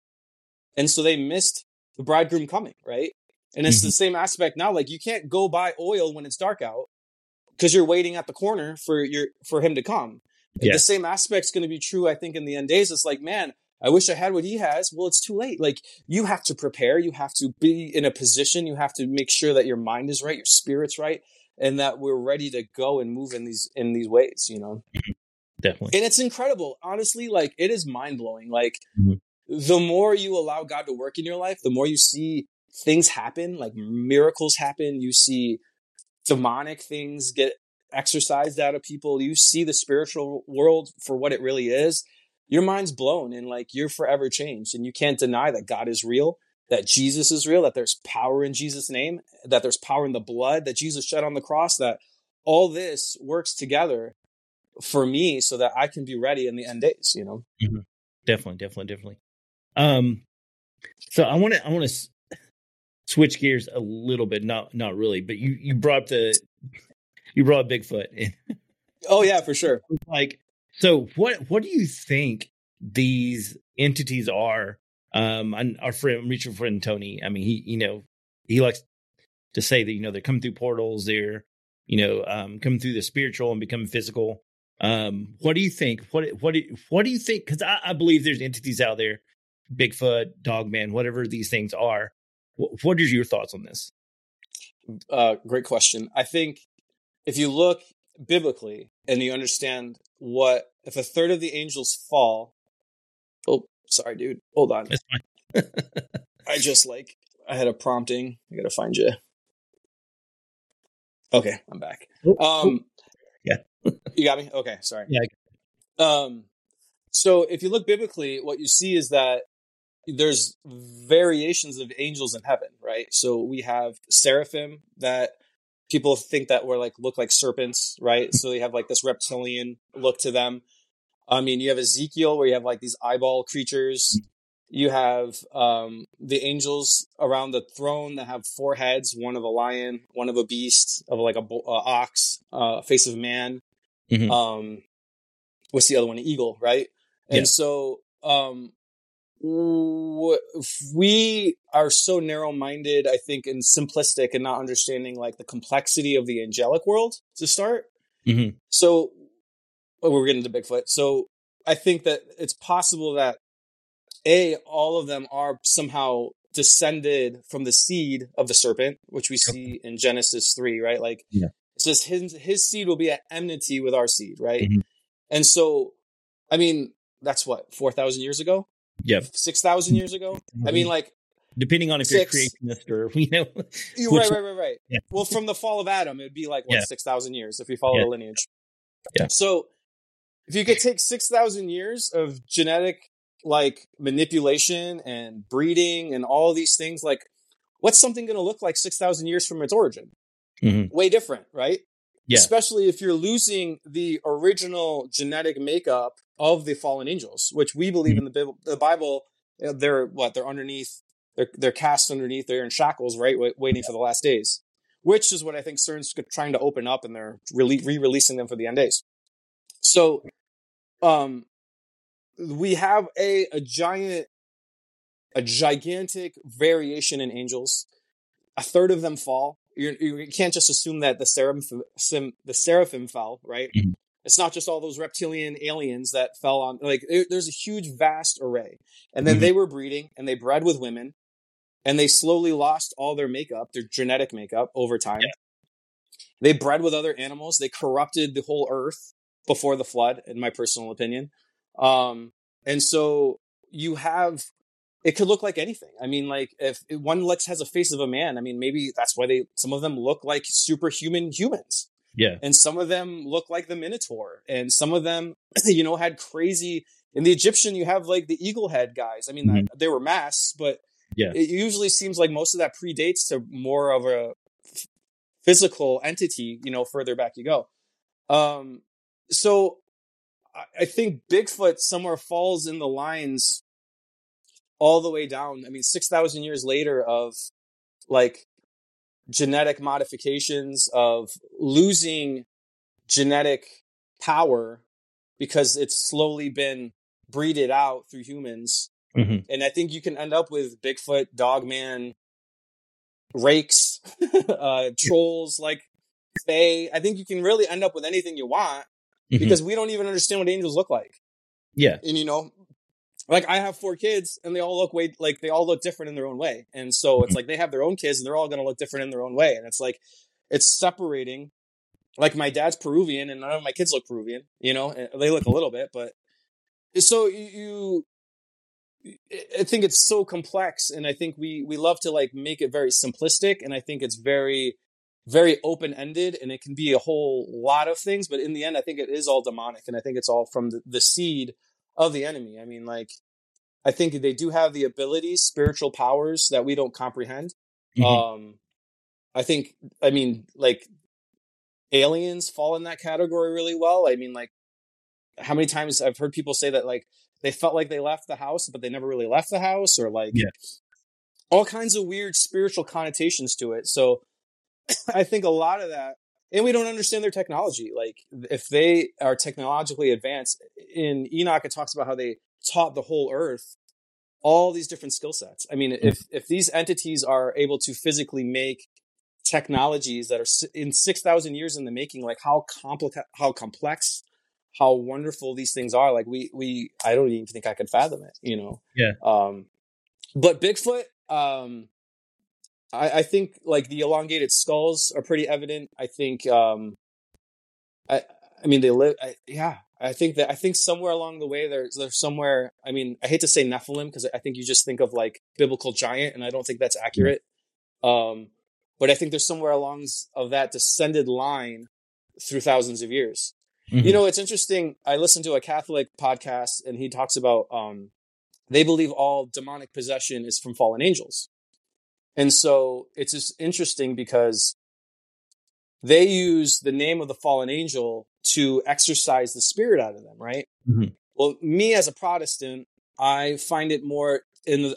And so they missed the bridegroom coming, right? And it's the same aspect now. Like, you can't go buy oil when it's dark out, because you're waiting at the corner for him to come. Yeah. The same aspect's going to be true, I think, in the end days. It's like, man, I wish I had what he has. Well, it's too late. Like, you have to prepare. You have to be in a position. You have to make sure that your mind is right, your spirit's right. and that we're ready to go and move in these ways, you know? Definitely. And it's incredible. Honestly, like, it is mind blowing. Like, the more you allow God to work in your life, the more you see things happen, like miracles happen. You see demonic things get exercised out of people. You see the spiritual world for what it really is. Your mind's blown, and like, you're forever changed. And you can't deny that God is real, that Jesus is real, that there's power in Jesus' name, that there's power in the blood that Jesus shed on the cross, that all this works together for me so that I can be ready in the end days, you know? Mm-hmm. Definitely. So I want to switch gears a little bit, not really, but you brought Bigfoot in. Oh yeah, for sure. Like, so what do you think these entities are? Our mutual friend, Tony, I mean, he likes to say that, you know, they come through portals, they're, you know, come through the spiritual and become physical. What do you think? What do you think? Because I believe there's entities out there, Bigfoot, Dogman, whatever these things are. What are your thoughts on this? Great question. I think if you look biblically and you understand if a third of the angels fall. Oh, sorry, dude. Hold on. That's fine. I had a prompting. I gotta find you. Okay, I'm back. Yeah. You got me? Okay, sorry. Yeah. So if you look biblically, what you see is that there's variations of angels in heaven, right? So we have seraphim that people think that look like serpents, right? So they have like this reptilian look to them. I mean, you have Ezekiel where you have like these eyeball creatures. You have the angels around the throne that have four heads, one of a lion, one of a beast, of like an ox, face of man. Mm-hmm. What's the other one? An eagle, right? Yeah. And so we are so narrow-minded, I think, and simplistic and not understanding like the complexity of the angelic world to start. Mm-hmm. So we're getting to Bigfoot. So I think that it's possible that all of them are somehow descended from the seed of the serpent, which we see in Genesis 3, right? Like, yeah. It says his seed will be at enmity with our seed, right? Mm-hmm. And so, I mean, that's what, 4,000 years ago? Yeah. 6,000 years ago? I mean, like... Depending on if you're creationist or, you know... Right. Yeah. Well, from the fall of Adam, it would be like, 6,000 years if you follow the lineage. Yeah. So, if you could take 6,000 years of genetic, like, manipulation and breeding and all these things, like, what's something going to look like 6,000 years from its origin? Mm-hmm. Way different, right? Yeah. Especially if you're losing the original genetic makeup of the fallen angels, which we believe in the Bible. They're underneath. They're cast underneath. They're in shackles, right? Waiting for the last days, which is what I think CERN's trying to open up, and they're re-releasing them for the end days. So, we have a gigantic variation in angels. A third of them fall. You can't just assume that the seraphim fell, right? Mm-hmm. It's not just all those reptilian aliens that fell on. Like, there's a huge, vast array. And then they were breeding, and they bred with women, and they slowly lost all their makeup, their genetic makeup, over time. Yeah. They bred with other animals. They corrupted the whole earth before the flood, in my personal opinion. And so you have... It could look like anything. I mean, like, if one has a face of a man, I mean, maybe that's why some of them look like superhuman humans. Yeah. And some of them look like the Minotaur. And some of them, you know, had crazy... In the Egyptian, you have, like, the eagle head guys. I mean, they were masks, but it usually seems like most of that predates to more of a physical entity, you know, further back you go. So I think Bigfoot somewhere falls in the lines... all the way down. I mean, 6,000 years later of like genetic modifications, of losing genetic power because it's slowly been breeded out through humans. Mm-hmm. And I think you can end up with Bigfoot, Dogman, rakes, trolls, like fae. I think you can really end up with anything you want because we don't even understand what angels look like. Yeah. And you know, like, I have four kids, and they all look different in their own way. And so it's like they have their own kids, and they're all going to look different in their own way. And it's like, It's separating. Like, my dad's Peruvian, and none of my kids look Peruvian, you know? They look a little bit, but... So, I think it's so complex, and I think we love to, like, make it very simplistic, and I think it's very, very open-ended, and it can be a whole lot of things, but in the end, I think it is all demonic, and I think it's all from the seed of the enemy. I mean, like, I think they do have the abilities, spiritual powers that we don't comprehend. Mm-hmm. Aliens fall in that category really well. I mean, like, how many times I've heard people say that, like, they felt like they left the house, but they never really left the house, or like all kinds of weird spiritual connotations to it. So I think a lot of that, and we don't understand their technology. Like, if they are technologically advanced, in Enoch, it talks about how they taught the whole earth all these different skill sets. I mean, if these entities are able to physically make technologies that are in 6,000 years in the making, like how complex, how wonderful these things are. Like we I don't even think I could fathom it, you know? Yeah. But Bigfoot, I think like the elongated skulls are pretty evident. I think, I think somewhere along the way there's somewhere, I mean, I hate to say Nephilim, cause I think you just think of like biblical giant, and I don't think that's accurate. But I think there's somewhere along of that descended line through thousands of years. Mm-hmm. You know, it's interesting. I listened to a Catholic podcast, and he talks about they believe all demonic possession is from fallen angels. And so it's just interesting because they use the name of the fallen angel to exorcise the spirit out of them, right? Mm-hmm. Well, me as a Protestant, I find it more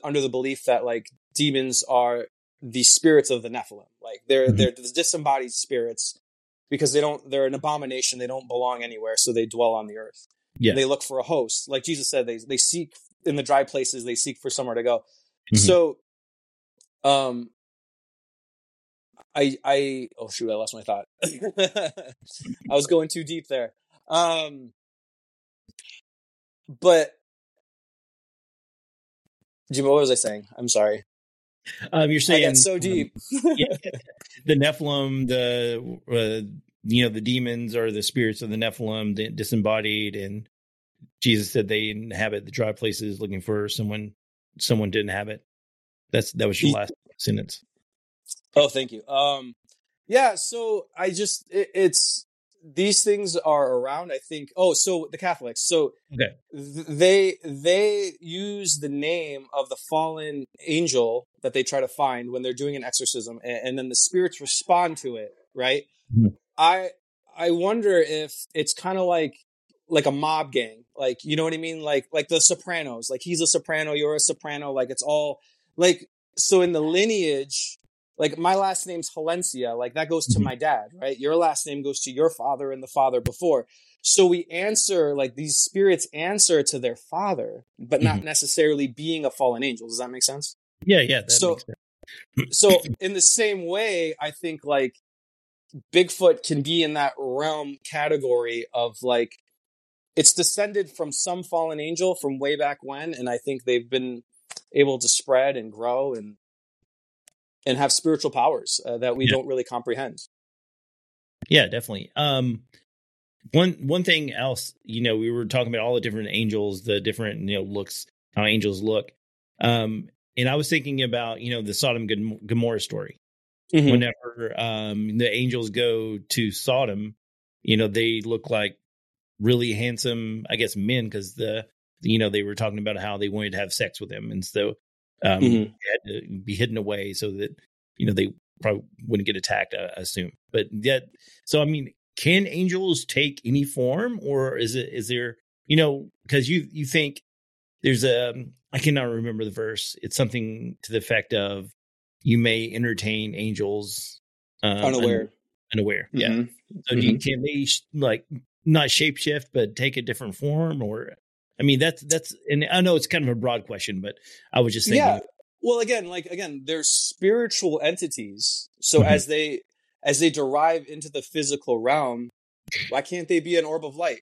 under the belief that like demons are the spirits of the Nephilim, like they're the disembodied spirits, because they're an abomination. They don't belong anywhere. So they dwell on the earth. Yeah. They look for a host. Like Jesus said, they seek in the dry places, they seek for somewhere to go. Mm-hmm. So, I lost my thought. I was going too deep there. But Jim, what was I saying? I'm sorry. You're saying that's so deep. The Nephilim, the demons are the spirits of the Nephilim, the disembodied, and Jesus said they inhabit the dry places, looking for someone to inhabit. That was your last sentence. Oh, thank you. So I just it's these things are around. I think. Oh, so the Catholics. So okay. They use the name of the fallen angel that they try to find when they're doing an exorcism, and then the spirits respond to it, right? Mm-hmm. I wonder if it's kind of like a mob gang, like, you know what I mean? Like the Sopranos, like he's a soprano, you're a soprano, like it's all like, so in the lineage, like my last name's Halencia, like that goes to my dad, right? Your last name goes to your father and the father before. So we answer, like these spirits answer to their father, but not necessarily being a fallen angel. Does that make sense? Yeah. So, in the same way, I think like Bigfoot can be in that realm category of like, it's descended from some fallen angel from way back when. And I think they've been able to spread and grow and have spiritual powers that we don't really comprehend. Yeah, definitely. One thing else, you know, we were talking about all the different angels, the different, you know, looks, how angels look. And I was thinking about, you know, the Sodom and Gomorrah story. Mm-hmm. Whenever the angels go to Sodom, you know, they look like really handsome, I guess, men, because they were talking about how they wanted to have sex with them. And so they had to be hidden away so that, you know, they probably wouldn't get attacked, I assume. But yet, so, I mean, can angels take any form, or is there, you know, because you think there's I cannot remember the verse. It's something to the effect of, you may entertain angels unaware. Mm-hmm. Yeah. So can they like not shapeshift, but take a different form? Or, I mean, that's, and I know it's kind of a broad question, but I was just thinking. Yeah. Well, again, they're spiritual entities. So as they derive into the physical realm, why can't they be an orb of light?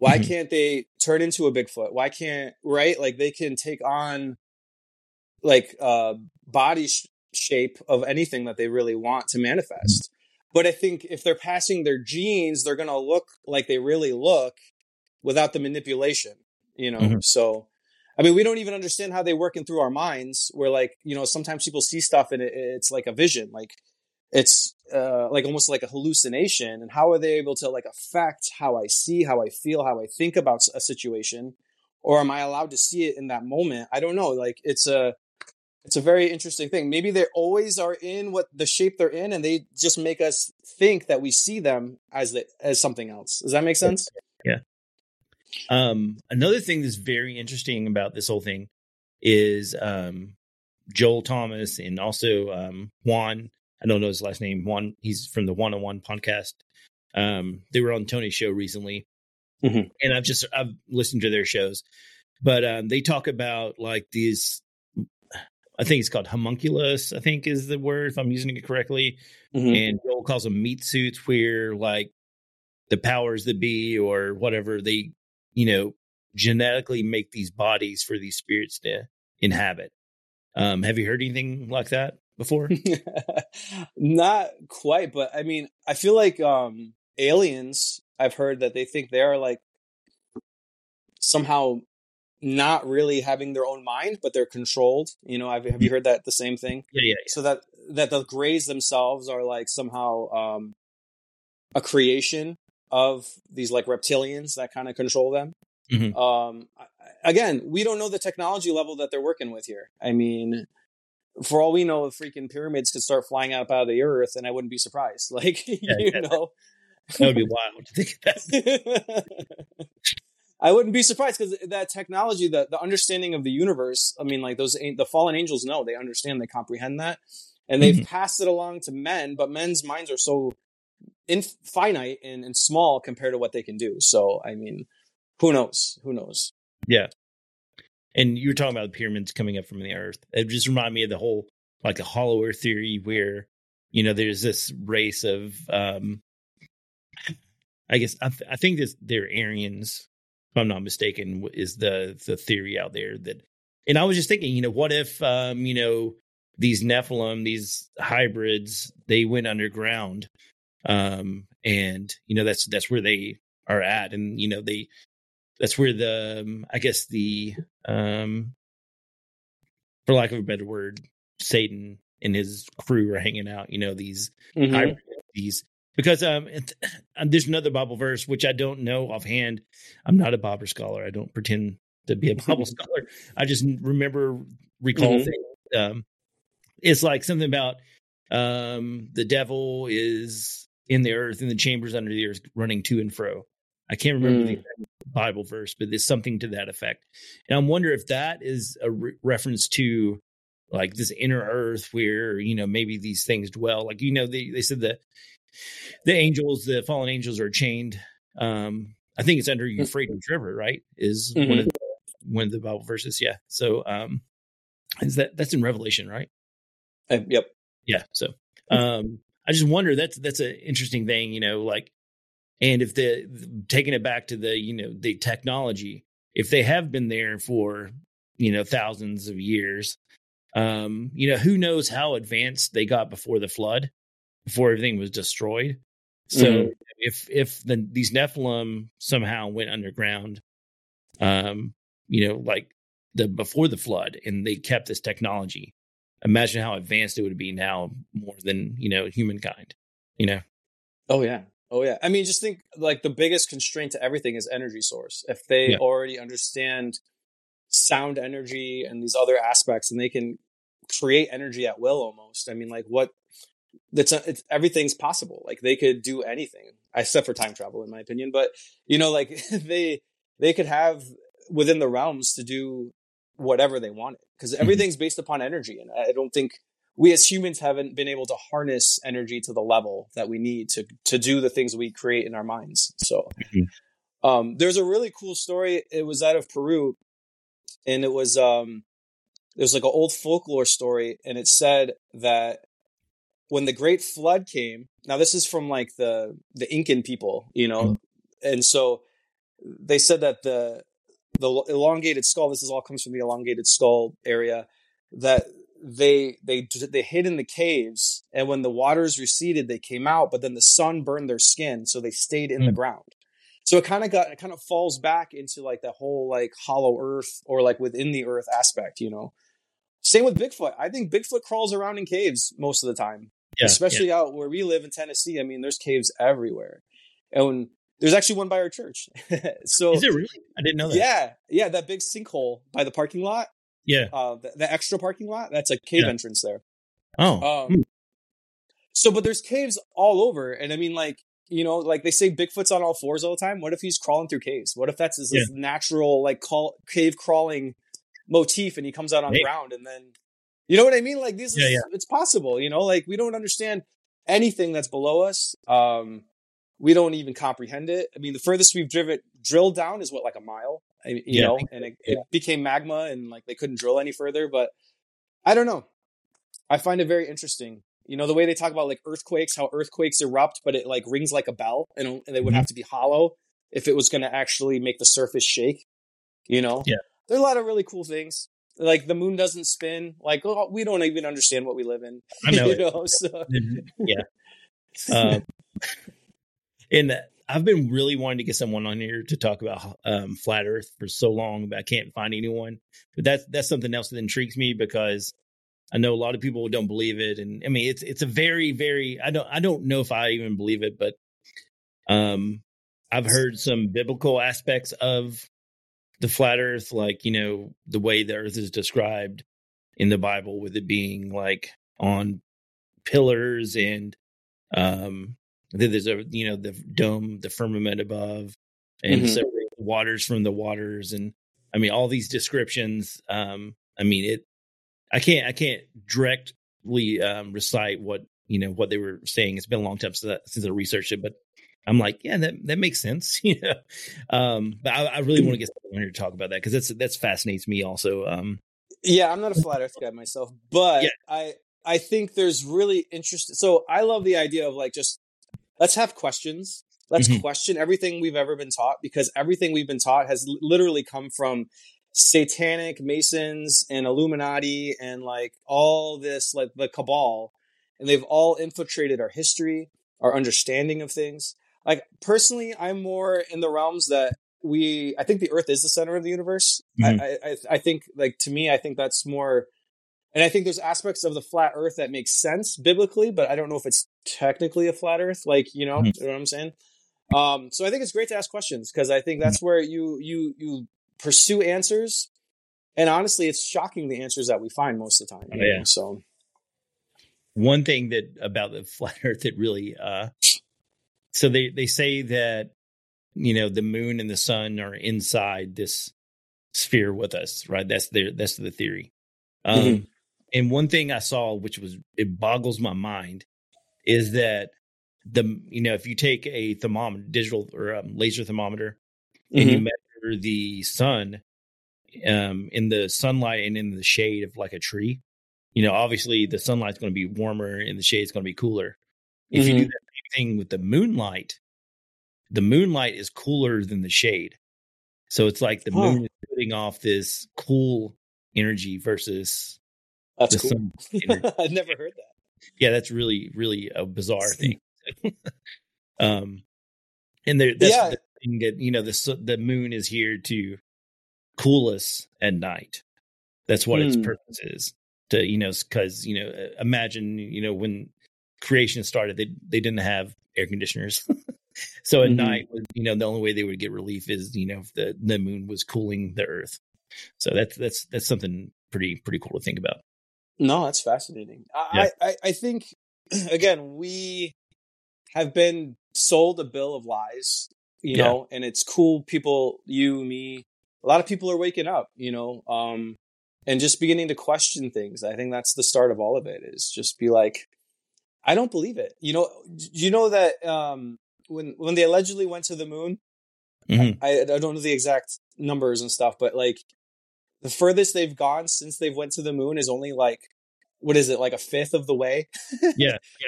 Why can't they turn into a Bigfoot? Why can't, right? Like they can take on like body shape of anything that they really want to manifest. But I think if they're passing their genes, they're going to look like they really look without the manipulation, you know? Mm-hmm. So, I mean, we don't even understand how they work in through our minds. We're like, you know, sometimes people see stuff and it's like a vision, like it's like almost like a hallucination. And how are they able to like affect how I see, how I feel, how I think about a situation? Or am I allowed to see it in that moment? I don't know. Like it's a very interesting thing. Maybe they always are in what the shape they're in, and they just make us think that we see them as something else. Does that make sense? Yeah. Another thing that's very interesting about this whole thing is Joel Thomas and also Juan. I don't know his last name. Juan. He's from the One on One podcast. They were on Tony's show recently. Mm-hmm. And I've listened to their shows, but they talk about like these, I think it's called homunculus, I think is the word, if I'm using it correctly. Mm-hmm. And Joel calls them meat suits, where like the powers that be or whatever, they, you know, genetically make these bodies for these spirits to inhabit. Have you heard anything like that before? Not quite, but I mean, I feel like aliens, I've heard that they think they are like somehow not really having their own mind, but they're controlled. You know, have you heard that the same thing? Yeah. So that the grays themselves are like somehow a creation of these like reptilians that kind of control them. Mm-hmm. Again, we don't know the technology level that they're working with here. I mean, for all we know, freaking pyramids could start flying out of the earth, and I wouldn't be surprised. Like, you know. That would be wild to think about. I wouldn't be surprised, because that technology, the understanding of the universe, I mean, like the fallen angels know, they understand, they comprehend that. And they've passed it along to men, but men's minds are so finite and small compared to what they can do. So, I mean, who knows? Yeah. And you were talking about the pyramids coming up from the earth. It just reminded me of the whole, like the hollow earth theory where, you know, there's this race of, I guess I think that they're Aryans, if I'm not mistaken, is the theory out there. That, and I was just thinking, you know, what if, you know, these Nephilim, these hybrids, they went underground, and you know that's where they are at, and you know that's where the I guess the for lack of a better word, Satan and his crew are hanging out. You know, these hybrids, these. Because there's another Bible verse, which I don't know offhand. I'm not a Bible scholar. I don't pretend to be a Bible scholar. I just recall things. It's like something about the devil is in the earth, in the chambers under the earth, running to and fro. I can't remember the exact Bible verse, but there's something to that effect. And I wonder if that is a reference to like this inner earth where, you know, maybe these things dwell. Like, you know, they said that. The fallen angels are chained. I think it's under Euphrates River, right? Is one of the Bible verses. Yeah. So, is that's in Revelation, right? Yep. Yeah. So, I just wonder that's an interesting thing, you know, like, and if taking it back to the, you know, the technology, if they have been there for, you know, thousands of years, you know, who knows how advanced they got before the flood, before everything was destroyed. So if these Nephilim somehow went underground, you know, like before the flood, and they kept this technology, imagine how advanced it would be now, more than, you know, humankind, you know? Oh yeah. I mean, just think like the biggest constraint to everything is energy source. If they already understand sound energy and these other aspects, and they can create energy at will almost, I mean, like everything's possible. Like they could do anything except for time travel, in my opinion. But you know, like they could have within the realms to do whatever they wanted, because everything's based upon energy. And I don't think we as humans haven't been able to harness energy to the level that we need to do the things we create in our minds. So there's a really cool story. It was out of Peru, and it was there's like an old folklore story, and it said that when the Great Flood came, now this is from like the Incan people, you know, and so they said that the elongated skull, this all comes from the elongated skull area, that they hid in the caves, and when the waters receded, they came out, but then the sun burned their skin, so they stayed in the ground. So it kind of falls back into like that whole like hollow earth or like within the earth aspect, you know. Same with Bigfoot. I think Bigfoot crawls around in caves most of the time, especially out where we live in Tennessee. I mean, there's caves everywhere, and there's actually one by our church. So is it really? I didn't know that. Yeah, that big sinkhole by the parking lot. Yeah, the extra parking lot. That's a cave entrance there. Oh, so but there's caves all over, and I mean, like, you know, like they say Bigfoot's on all fours all the time. What if he's crawling through caves? What if that's his natural like cave crawling motif, and he comes out on the ground, and then, you know what I mean? Like this is it's possible. You know, like we don't understand anything that's below us. We don't even comprehend it. I mean, the furthest we've drilled down is like a mile. You know, and it became magma, and like they couldn't drill any further. But I don't know. I find it very interesting. You know, the way they talk about like earthquakes, how earthquakes erupt, but it like rings like a bell, and they would have to be hollow if it was going to actually make the surface shake. You know, there are a lot of really cool things. Like the moon doesn't spin. Like we don't even understand what we live in. I know. And I've been really wanting to get someone on here to talk about flat Earth for so long, but I can't find anyone. But that's something else that intrigues me, because I know a lot of people don't believe it, and I mean it's a very, very I don't know if I even believe it, but I've heard some biblical aspects of the flat Earth, like, you know, the way the Earth is described in the Bible, with it being like on pillars, and there's a, you know, the dome, the firmament above, and separate the waters from the waters, and I mean all these descriptions. I mean it. I can't directly recite what, you know, what they were saying. It's been a long time since I researched it, but I'm like, yeah, that makes sense, you know. But I really want to get someone here to talk about that, because that's fascinates me also. Yeah, I'm not a flat Earth guy myself, but I think there's really interesting. So I love the idea of like just. Let's have questions. Let's question everything we've ever been taught, because everything we've been taught has literally come from satanic Masons and Illuminati and like all this, like the cabal. And they've all infiltrated our history, our understanding of things. Like personally, I'm more in the realms that I think the earth is the center of the universe. I think like, to me, I think that's more. And I think there's aspects of the flat earth that make sense biblically, but I don't know if it's technically a flat earth, like, you know, you know what I'm saying? So I think it's great to ask questions, because I think that's where you pursue answers. And honestly, it's shocking the answers that we find most of the time. You know? So one thing that about the flat earth that really so they say that, you know, the moon and the sun are inside this sphere with us, right? That's the theory. And one thing I saw, which was, it boggles my mind, is that if you take a thermometer, digital or laser thermometer, and you measure the sun in the sunlight and in the shade of like a tree, you know, obviously the sunlight's going to be warmer and the shade's going to be cooler. If you do that same thing with the moonlight is cooler than the shade. So it's like the moon is putting off this cool energy versus that's the cool sun. I've never heard that. Yeah, that's really, really a bizarre thing. And that's the thing that, you know, the moon is here to cool us at night. That's what its purpose is. To, you know, because, you know, imagine, you know, when creation started, they didn't have air conditioners. So at night, you know, the only way they would get relief is, you know, if the moon was cooling the earth. So that's something pretty cool to think about. No, that's fascinating. I think, again, we have been sold a bill of lies, you know, and it's cool. People, you, me, a lot of people are waking up, you know, and just beginning to question things. I think that's the start of all of it, is just be like, I don't believe it. You know that when they allegedly went to the moon, I don't know the exact numbers and stuff, but like, the furthest they've gone since they've went to the moon is only like, what is it? Like a fifth of the way.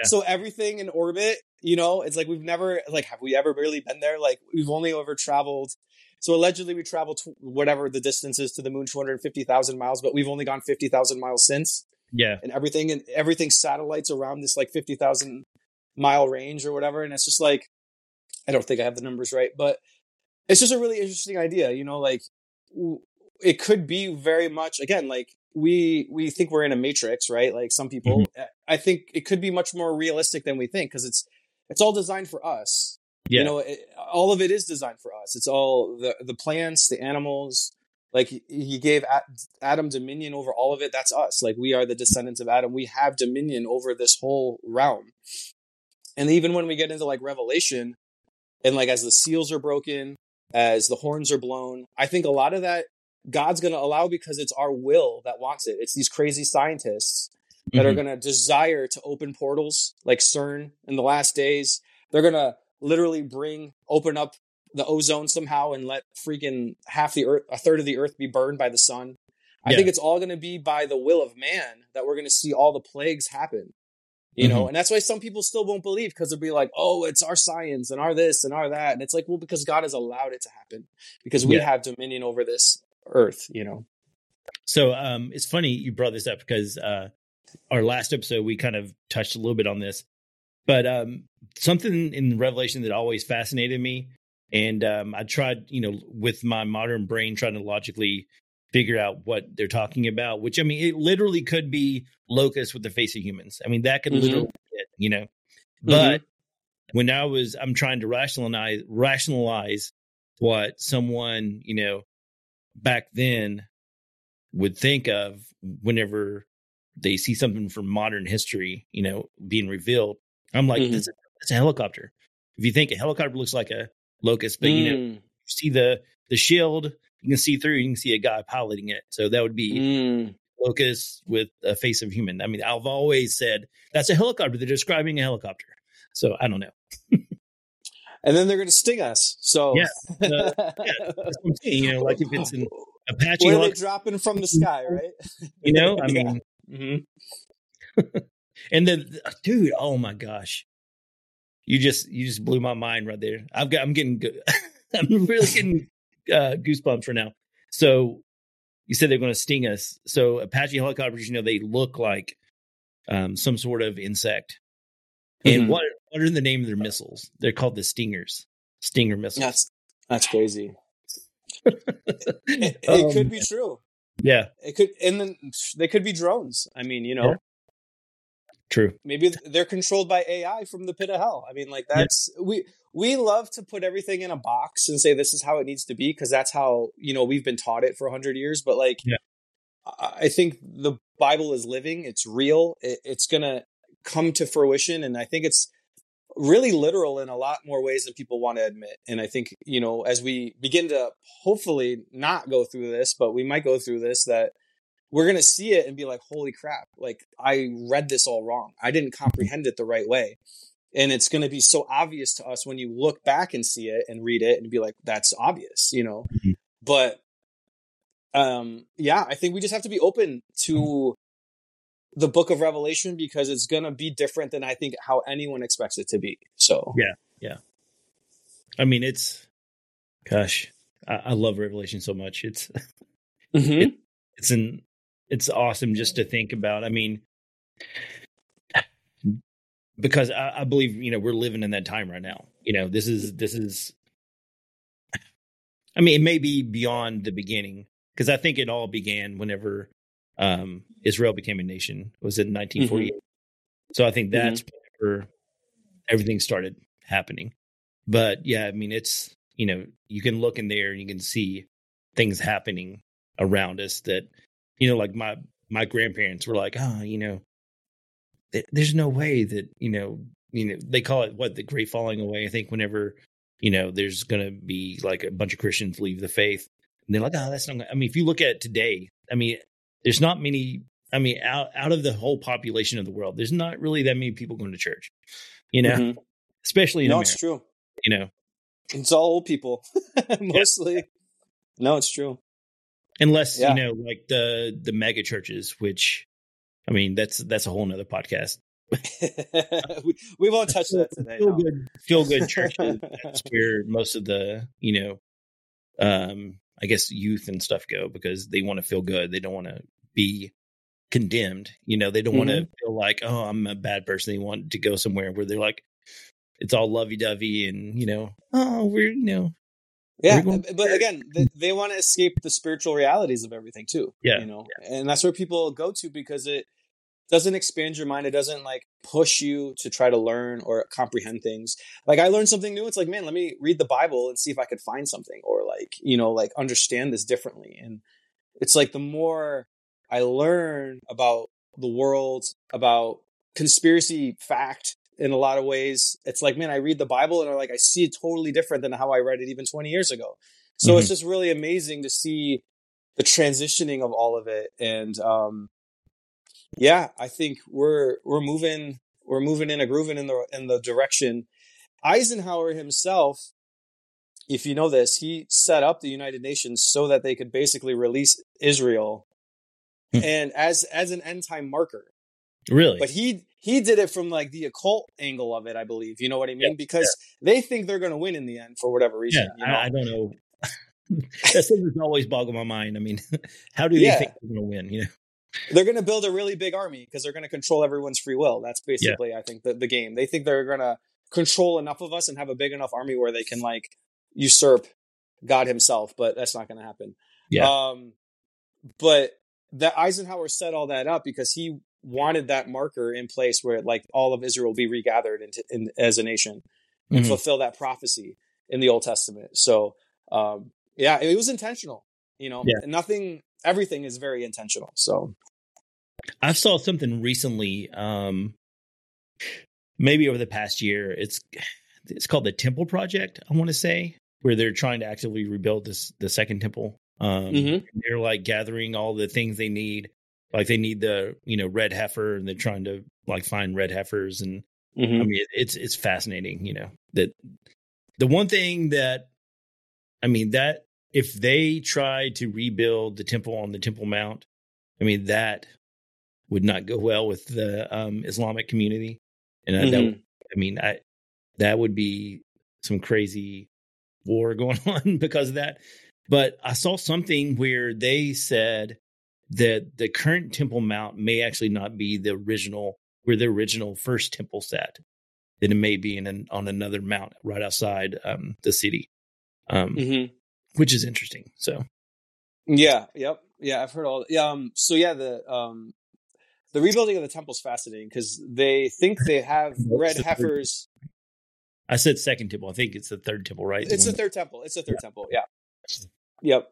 So everything in orbit, you know, it's like, we've never, like, have we ever really been there? Like we've only over traveled. So allegedly we traveled whatever the distance is to the moon, 250,000 miles, but we've only gone 50,000 miles since. Yeah. And everything satellites around this like 50,000 mile range or whatever. And it's just like, I don't think I have the numbers right, but it's just a really interesting idea. You know, like it could be very much, again, like we think we're in a matrix, right? Like some people, mm-hmm. I think it could be much more realistic than we think. 'Cause it's all designed for us. Yeah. You know, all of it is designed for us. It's all the plants, the animals. Like he gave Adam dominion over all of it. That's us. Like we are the descendants of Adam. We have dominion over this whole realm. And even when we get into like Revelation, and like as the seals are broken, as the horns are blown, I think a lot of that God's going to allow because it's our will that wants it. It's these crazy scientists that mm-hmm. are going to desire to open portals like CERN in the last days. They're going to literally open up the ozone somehow and let freaking half the earth, a third of the earth be burned by the sun. I think it's all going to be by the will of man that we're going to see all the plagues happen, you mm-hmm. know? And that's why some people still won't believe, because they'll be like, oh, it's our science and our this and our that. And it's like, well, because God has allowed it to happen because we have dominion over this earth, you know? So it's funny you brought this up because our last episode, we kind of touched a little bit on this, but something in Revelation that always fascinated me. And I tried, you know, with my modern brain, trying to logically figure out what they're talking about, which, I mean, it literally could be locusts with the face of humans. I mean, that could mm-hmm. literally be it, you know, but mm-hmm. when I'm trying to rationalize what someone, you know, back then would think of whenever they see something from modern history, you know, being revealed. I'm like, mm-hmm. That's a helicopter. If you think a helicopter looks like a locust, but you know, you see the shield, you can see through, you can see a guy piloting it. So that would be locust with a face of human. I mean, I've always said that's a helicopter. They're describing a helicopter. So I don't know. And then they're going to sting us. So that's what I'm saying, you know, like if it's an Apache, where they dropping from the sky, right? You know, I mean, mm-hmm. And then, dude, oh my gosh. You just blew my mind right there. I'm really getting goosebumps right now. So you said they're going to sting us. So Apache helicopters, you know, they look like some sort of insect. Mm-hmm. And what are the name of their missiles? They're called the Stingers, stinger missiles. That's crazy. it could be true. Yeah, it could, and then they could be drones. I mean, you know. Yeah. True. Maybe they're controlled by AI from the pit of hell. I mean, like that's we love to put everything in a box and say this is how it needs to be because that's how, you know, we've been taught it for 100 years. But like, I think the Bible is living. It's real. It's going to come to fruition. And I think it's really literal in a lot more ways than people want to admit. And I think, you know, as we begin to hopefully not go through this, but we might go through this, that we're going to see it and be like, holy crap, like I read this all wrong. I didn't comprehend it the right way. And it's going to be so obvious to us when you look back and see it and read it and be like, that's obvious, you know? Mm-hmm. But I think we just have to be open to the book of Revelation because it's going to be different than I think how anyone expects it to be. So, yeah. I mean, gosh, I love Revelation so much. It's awesome just to think about. I mean, because I believe, you know, we're living in that time right now. You know, this is. I mean, it may be beyond the beginning because I think it all began whenever Israel became a nation. It was in 1948. Mm-hmm. So I think that's whenever everything started happening. But yeah, I mean, it's, you know, you can look in there and you can see things happening around us that, you know, like my grandparents were like, oh, you know, there's no way that, you know, they call it the Great Falling Away. I think whenever, you know, there's going to be like a bunch of Christians leave the faith and they're like, oh, that's not gonna. I mean, if you look at it today, I mean, there's not many, I mean, out of the whole population of the world, there's not really that many people going to church, you know, mm-hmm. especially in America. It's true. You know, it's all old people mostly. Yeah. No, it's true. Unless, you know, like the mega churches, which, I mean, that's a whole nother podcast. we won't touch that today. Feel good churches. That's where most of the, you know, I guess youth and stuff go because they want to feel good. They don't want to be condemned. You know, they don't want to feel like, oh, I'm a bad person. They want to go somewhere where they're like, it's all lovey-dovey and, you know, oh, we're, you know. Yeah, but again, they want to escape the spiritual realities of everything too. Yeah, you know, and that's where people go to because it doesn't expand your mind. It doesn't like push you to try to learn or comprehend things. Like I learned something new. It's like, man, let me read the Bible and see if I could find something or like, you know, like understand this differently. And it's like the more I learn about the world, about conspiracy fact, in a lot of ways, it's like, man, I read the Bible and I see it totally different than how I read it even 20 years ago. So it's just really amazing to see the transitioning of all of it. And I think we're moving in a grooving in the direction. Eisenhower himself, if you know this, he set up the United Nations so that they could basically release Israel and as an end time marker. Really? But he did it from like the occult angle of it, I believe. You know what I mean? Yeah, because they think they're going to win in the end for whatever reason. Yeah, you know? I don't know. That thing always boggles my mind. I mean, how do they think they're going to win? You know, they're going to build a really big army because they're going to control everyone's free will. That's basically, I think, the game. They think they're going to control enough of us and have a big enough army where they can like usurp God himself. But that's not going to happen. Yeah. But that Eisenhower set all that up because he wanted that marker in place where like all of Israel be regathered in as a nation and fulfill that prophecy in the Old Testament. So it was intentional, you know, everything is very intentional. So I saw something recently, maybe over the past year, it's called the Temple Project. I want to say where they're trying to actively rebuild the second temple. They're like gathering all the things they need. Like they need the, you know, red heifer and they're trying to like find red heifers. And I mean, it's fascinating, you know, that the one thing that, I mean, that if they tried to rebuild the temple on the Temple Mount, I mean, that would not go well with the Islamic community. And that would be some crazy war going on because of that. But I saw something where they said that the current Temple Mount may actually not be the original first temple sat. That it may be on another mount right outside the city, which is interesting. So, I've heard all. The rebuilding of the temple is fascinating because they think they have red heifers. I said second temple. I think it's the third temple, right? It's the third temple. It's the third temple. Yeah. Yep.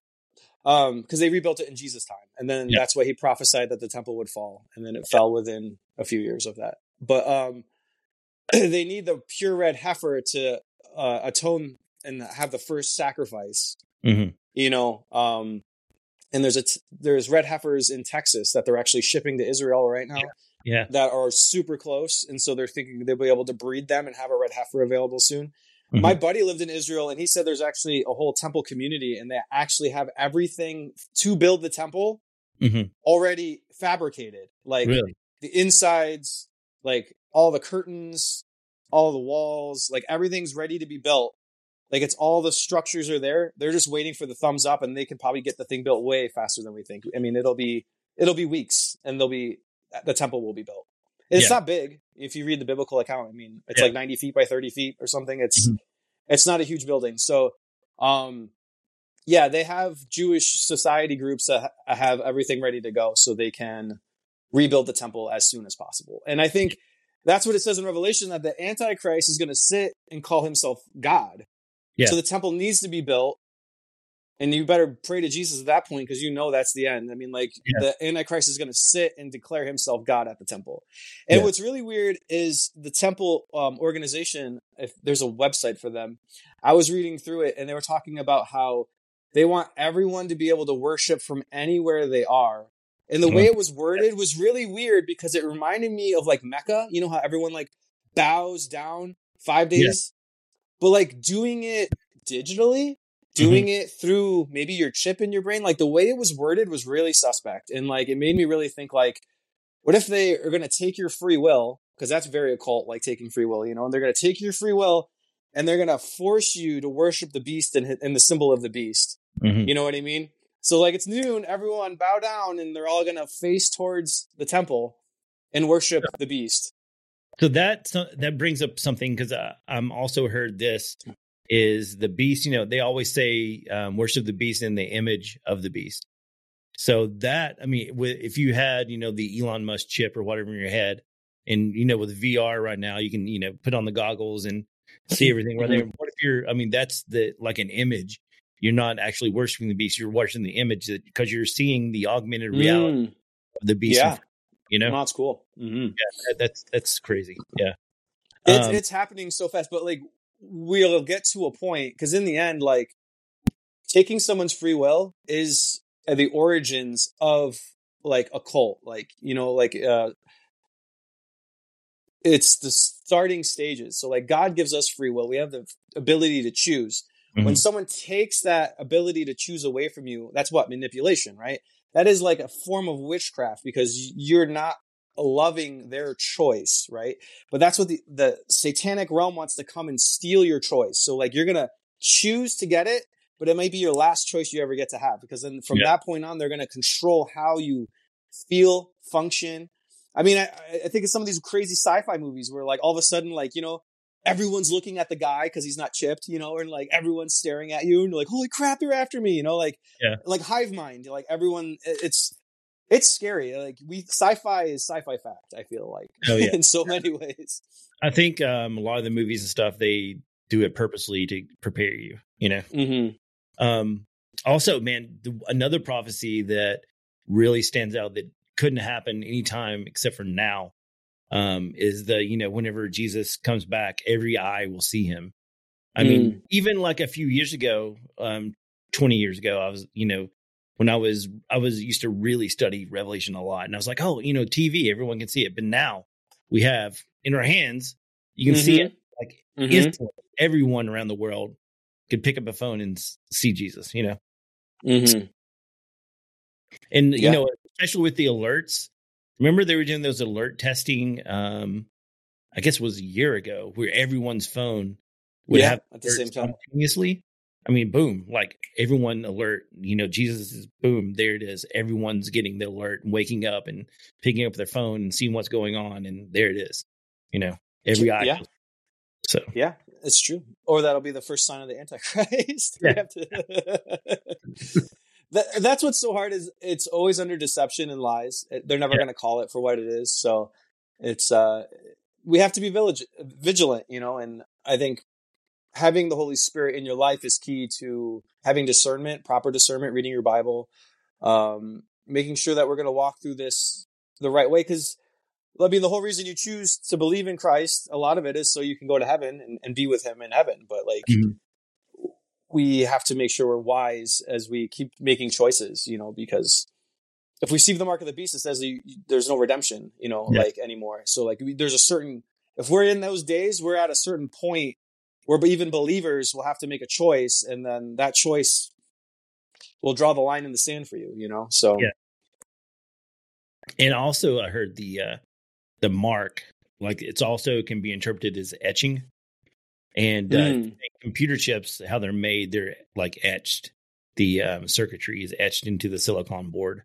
Because they rebuilt it in Jesus' time. And then that's why he prophesied that the temple would fall. And then it fell within a few years of that. But they need the pure red heifer to atone and have the first sacrifice, you know. And there's red heifers in Texas that they're actually shipping to Israel right now that are super close. And so they're thinking they'll be able to breed them and have a red heifer available soon. My buddy lived in Israel and he said there's actually a whole temple community and they actually have everything to build the temple already fabricated. Like the insides, like all the curtains, all the walls, like everything's ready to be built. Like it's all the structures are there. They're just waiting for the thumbs up and they can probably get the thing built way faster than we think. I mean, it'll be weeks and the temple will be built. It's not big. If you read the biblical account, I mean, it's like 90 feet by 30 feet or something. It's not a huge building. So, they have Jewish society groups that have everything ready to go so they can rebuild the temple as soon as possible. And I think that's what it says in Revelation, that the Antichrist is going to sit and call himself God. Yeah. So the temple needs to be built. And you better pray to Jesus at that point because you know that's the end. I mean, like the Antichrist is going to sit and declare himself God at the temple. And what's really weird is the temple organization, if there's a website for them, I was reading through it and they were talking about how they want everyone to be able to worship from anywhere they are. And the way it was worded was really weird because it reminded me of like Mecca. You know how everyone like bows down 5 days? Yeah. But like doing it digitally? Doing it through maybe your chip in your brain, like the way it was worded was really suspect. And like, it made me really think like, what if they are going to take your free will? Cause that's very occult, like taking free will, you know, and they're going to take your free will and they're going to force you to worship the beast and the symbol of the beast. You know what I mean? So like it's noon, everyone bow down, and they're all going to face towards the temple and worship the beast. So that brings up something, because I'm also heard this is the beast. You know, they always say worship the beast in the image of the beast. So that, I mean, if you had, you know, the Elon Musk chip or whatever in your head, and, you know, with VR right now, you can, you know, put on the goggles and see everything right there. What if you're, I mean, that's the, like an image. You're not actually worshiping the beast. You're worshiping the image, that because you're seeing the augmented reality of the beast. Yeah. You know, that's cool. Mm-hmm. Yeah, that's crazy. Yeah. It's happening so fast, but like we'll get to a point, because in the end, like taking someone's free will is the origins of like a cult. Like, you know, like it's the starting stages. So like God gives us free will. We have the ability to choose. Mm-hmm. When someone takes that ability to choose away from you, that's what? Manipulation, right? That is like a form of witchcraft, because you're not loving their choice, right? But that's what the satanic realm wants to come and steal your choice. So like you're going to choose to get it, but it may be your last choice you ever get to have, because then from that point on, they're going to control how you feel, function. I mean, I think of some of these crazy sci-fi movies where like all of a sudden, like, you know, everyone's looking at the guy because he's not chipped, you know, and like everyone's staring at you and you're like, holy crap, you're after me, you know, like, like hive mind, like everyone, it's scary. Like sci-fi is sci-fi fact, I feel like, in so many ways. I think a lot of the movies and stuff, they do it purposely to prepare you, you know? Mm-hmm. Also, man, another prophecy that really stands out that couldn't happen anytime except for now. Is the, you know, whenever Jesus comes back, every eye will see him. I mean, even like a few years ago, 20 years ago, I was, you know, when I was used to really study Revelation a lot, and I was like, oh, you know, TV, everyone can see it. But now we have in our hands, you can see it, like instantly. Everyone around the world could pick up a phone and see Jesus, you know? And, you know, especially with the alerts. Remember they were doing those alert testing, I guess it was a year ago, where everyone's phone would have at the same time simultaneously. I mean, boom, like everyone alert, you know, Jesus is boom, there it is. Everyone's getting the alert and waking up and picking up their phone and seeing what's going on. And there it is, you know, every eye. Yeah. So, yeah, it's true. Or that'll be the first sign of the Antichrist. That's what's so hard, is it's always under deception and lies. They're never going to call it for what it is. So it's we have to be vigilant, you know, and I think having the Holy Spirit in your life is key to having discernment, proper discernment, reading your Bible, making sure that we're going to walk through this the right way. Because, I mean, the whole reason you choose to believe in Christ, a lot of it is so you can go to heaven and be with him in heaven. But like... we have to make sure we're wise as we keep making choices, you know, because if we receive the mark of the beast, it says there's no redemption, you know, like anymore. So like there's a certain, if we're in those days, we're at a certain point where even believers will have to make a choice. And then that choice will draw the line in the sand for you, you know? So. Yeah. And also I heard the mark, like it's also can be interpreted as etching. And computer chips, how they're made, they're like etched. The circuitry is etched into the silicon board.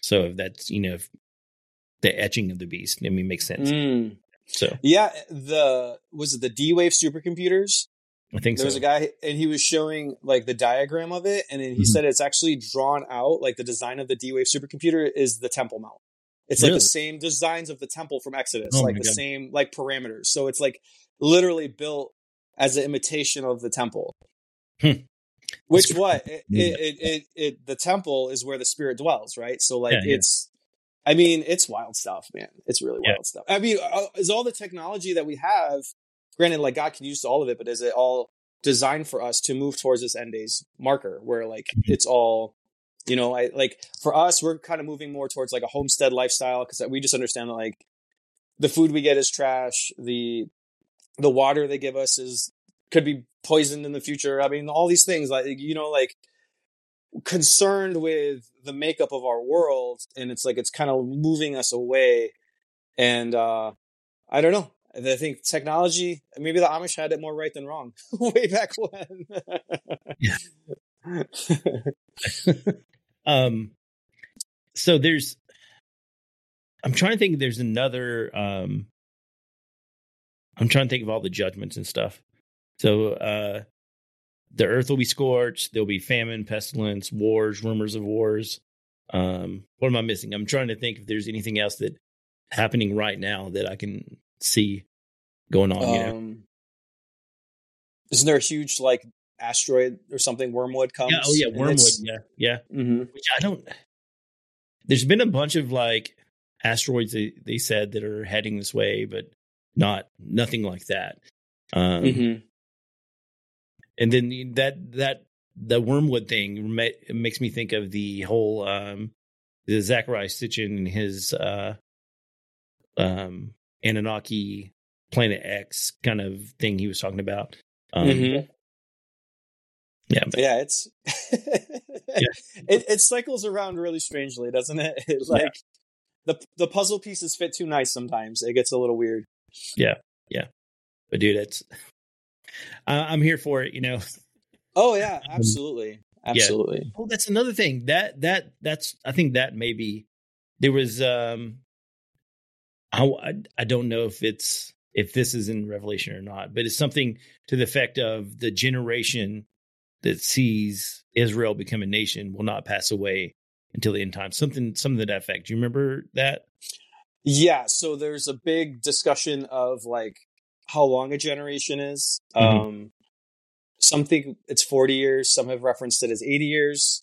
So if that's, you know, the etching of the beast, I mean, makes sense. So yeah, was it the D-Wave supercomputers? I think there was a guy, and he was showing like the diagram of it, and then he said it's actually drawn out. Like the design of the D-Wave supercomputer is the Temple Mount. It's like the same designs of the temple from Exodus, like the same like parameters. So it's like literally built as an imitation of the temple, which the temple is where the spirit dwells. Right. So like, I mean, it's wild stuff, man. It's really wild stuff. I mean, is all the technology that we have, granted, like God can use all of it, but is it all designed for us to move towards this end days marker where like, it's all, you know, for us, we're kind of moving more towards like a homestead lifestyle. Cause we just understand that like the food we get is trash. The water they give us could be poisoned in the future. I mean, all these things, like, you know, like concerned with the makeup of our world, and it's like it's kind of moving us away. And I don't know. I think technology, maybe the Amish had it more right than wrong way back when. So there's, I'm trying to think, there's another, I'm trying to think of all the judgments and stuff. So, the earth will be scorched. There'll be famine, pestilence, wars, rumors of wars. What am I missing? I'm trying to think if there's anything else that happening right now that I can see going on. Isn't there a huge like asteroid or something? Wormwood comes. Yeah, oh yeah, Wormwood. Yeah. Mm-hmm. Which I don't. There's been a bunch of like asteroids they said that are heading this way, but nothing like that. Mm-hmm. And then the Wormwood thing makes me think of the whole the Zachariah Sitchin and his Anunnaki Planet X kind of thing he was talking about. Mm-hmm. Yeah, it's it cycles around really strangely, doesn't it? The puzzle pieces fit too nice sometimes. It gets a little weird. Yeah, but dude, it's. I'm here for it, you know. Oh yeah, absolutely. Yeah. Oh, that's another thing that's I think that maybe there was. I don't know if this is in Revelation or not, but it's something to the effect of the generation that sees Israel become a nation will not pass away until the end time. Something to that effect. Do you remember that? Yeah. So there's a big discussion of like how long a generation is. Mm-hmm. Some think it's 40 years. Some have referenced it as 80 years.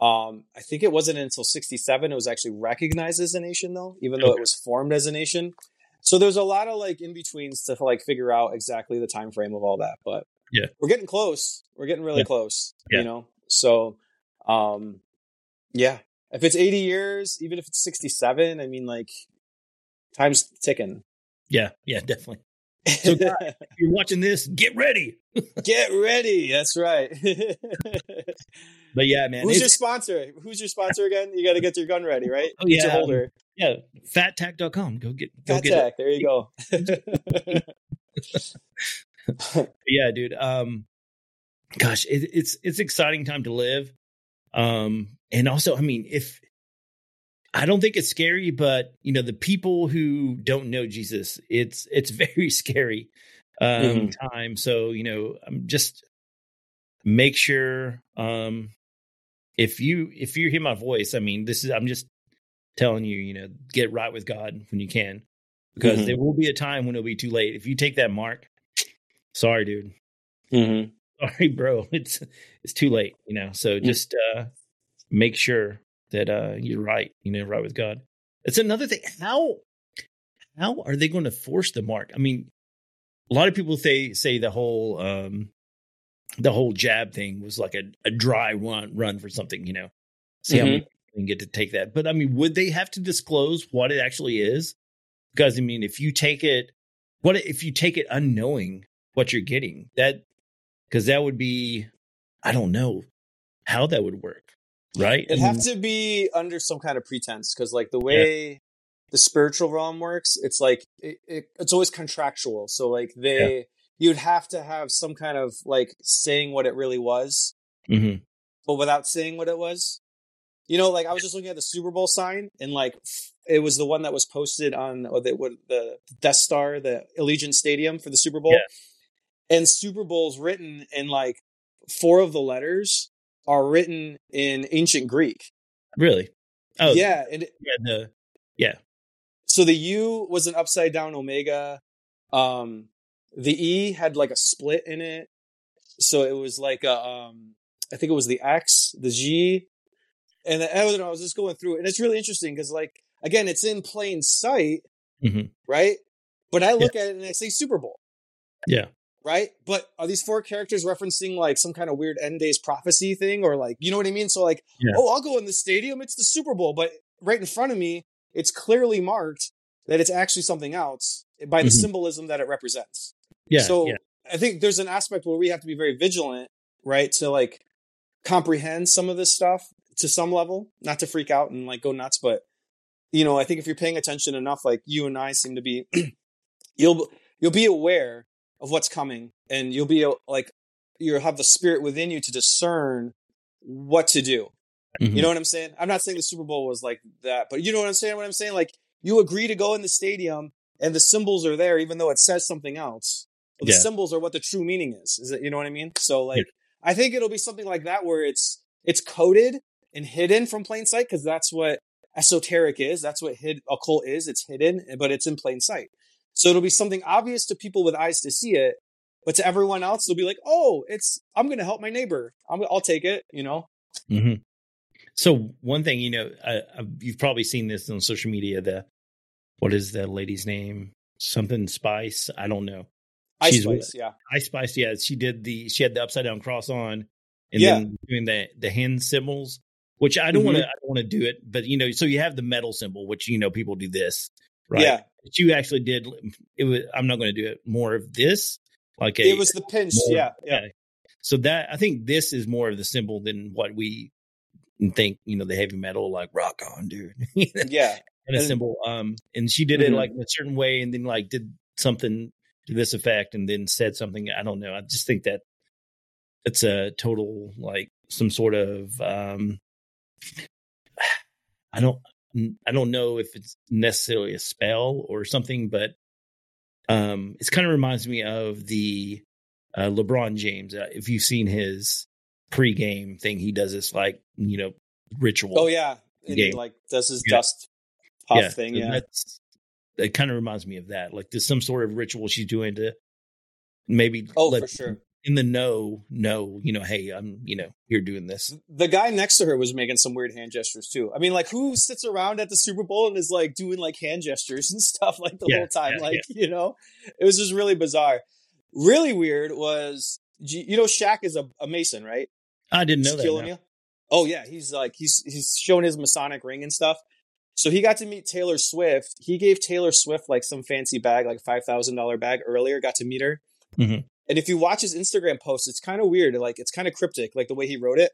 I think it wasn't until 67. It was actually recognized as a nation, though, even though it was formed as a nation. So there's a lot of like in-betweens to like figure out exactly the time frame of all that. But yeah, we're getting close. We're getting really close, you know? So, if it's 80 years, even if it's 67, I mean, like time's ticking. Yeah, definitely. So guys, if you're watching this, get ready. That's right. But yeah, man. Who's your sponsor? Who's your sponsor again? You got to get your gun ready, right? Oh, yeah. Your holder. Yeah. FatTac.com. Go get FatTac. There you go. Yeah, dude. Gosh, it's exciting time to live. And also, I mean, if I don't think it's scary, but you know, the people who don't know Jesus, it's very scary time. So, you know, just make sure if you hear my voice, I mean, I'm just telling you, you know, get right with God when you can, because there will be a time when it'll be too late. If you take that mark, sorry, dude. Mm-hmm. Sorry, bro. It's too late, you know. So just make sure that you're right, you know, right with God. It's another thing. How are they going to force the mark? I mean, a lot of people say the whole jab thing was like a dry run for something, you know. See how many people can get to take that. But I mean, would they have to disclose what it actually is? Because I mean, if you take it unknowing what you're getting, because that would be, I don't know how that would work. Right. It'd have to be under some kind of pretense, because like the way the spiritual realm works, it's like it's always contractual. So like you'd have to have some kind of like saying what it really was, but without saying what it was. You know, like I was just looking at the Super Bowl sign, and like it was the one that was posted on the Death Star, the Allegiant Stadium for the Super Bowl, and Super Bowl's written in like 4 of the letters are written in ancient Greek. Really? Oh, yeah. And so the U was an upside down omega. The E had like a split in it, so it was like a. I think it was the X, the G, and I don't know. I was just going through it, and it's really interesting because, like, again, it's in plain sight, right? But I look at it and I say Super Bowl, right? But are these 4 characters referencing like some kind of weird end days prophecy thing, or like, you know what I mean? So like, I'll go in the stadium, it's the Super Bowl, but right in front of me, it's clearly marked that it's actually something else by the symbolism that it represents. Yeah. So I think there's an aspect where we have to be very vigilant, right? To like comprehend some of this stuff to some level, not to freak out and like go nuts. But, you know, I think if you're paying attention enough, like you and I seem to be, you'll be aware of what's coming, and you'll be like, you'll have the spirit within you to discern what to do. Mm-hmm. You know what I'm saying? I'm not saying the Super Bowl was like that, but you know what I'm saying? What I'm saying, like, you agree to go in the stadium and the symbols are there, even though it says something else. Well, the symbols are what the true meaning is it, you know what I mean? So like, I think it'll be something like that where it's coded and hidden from plain sight. Cause that's what esoteric is. That's what occult is. It's hidden, but it's in plain sight. So it'll be something obvious to people with eyes to see it, but to everyone else, they'll be like, oh, I'm going to help my neighbor. I'll take it, you know? Mm-hmm. So one thing, you know, you've probably seen this on social media, what is the lady's name? Something Spice. I don't know. Ice Spice, yeah. Ice Spice, yeah. She had the upside down cross on, and then doing the hand symbols, which I don't want to do it, but you know, so you have the metal symbol, which you know people do this, right? Yeah. But you actually did it. I'm not going to do it. More of this, like it was the pinch, yeah. So that I think this is more of the symbol than what we think. You know, the heavy metal, like rock on, dude. Yeah, and a symbol. And she did it like in a certain way, and then like did something to this effect, and then said something. I don't know. I just think that it's a total, like, some sort of I don't know if it's necessarily a spell or something, but it kind of reminds me of the LeBron James. If you've seen his pregame thing, he does this, like, you know, ritual. Oh yeah, and he, like, does his dust puff thing. So it kind of reminds me of that. Like, there's some sort of ritual she's doing to maybe for sure. In the you know, hey, I'm, you know, here doing this. The guy next to her was making some weird hand gestures too. I mean, like, who sits around at the Super Bowl and is like doing like hand gestures and stuff like the whole time? You know, it was just really bizarre. Really weird was, you know, Shaq is a Mason, right? I didn't know that. No. Oh yeah. He's like, he's showing his Masonic ring and stuff. So he got to meet Taylor Swift. He gave Taylor Swift like some fancy bag, like $5,000 bag earlier, got to meet her. Mm-hmm. And if you watch his Instagram post, it's kind of weird. Like, it's kind of cryptic, like the way he wrote it.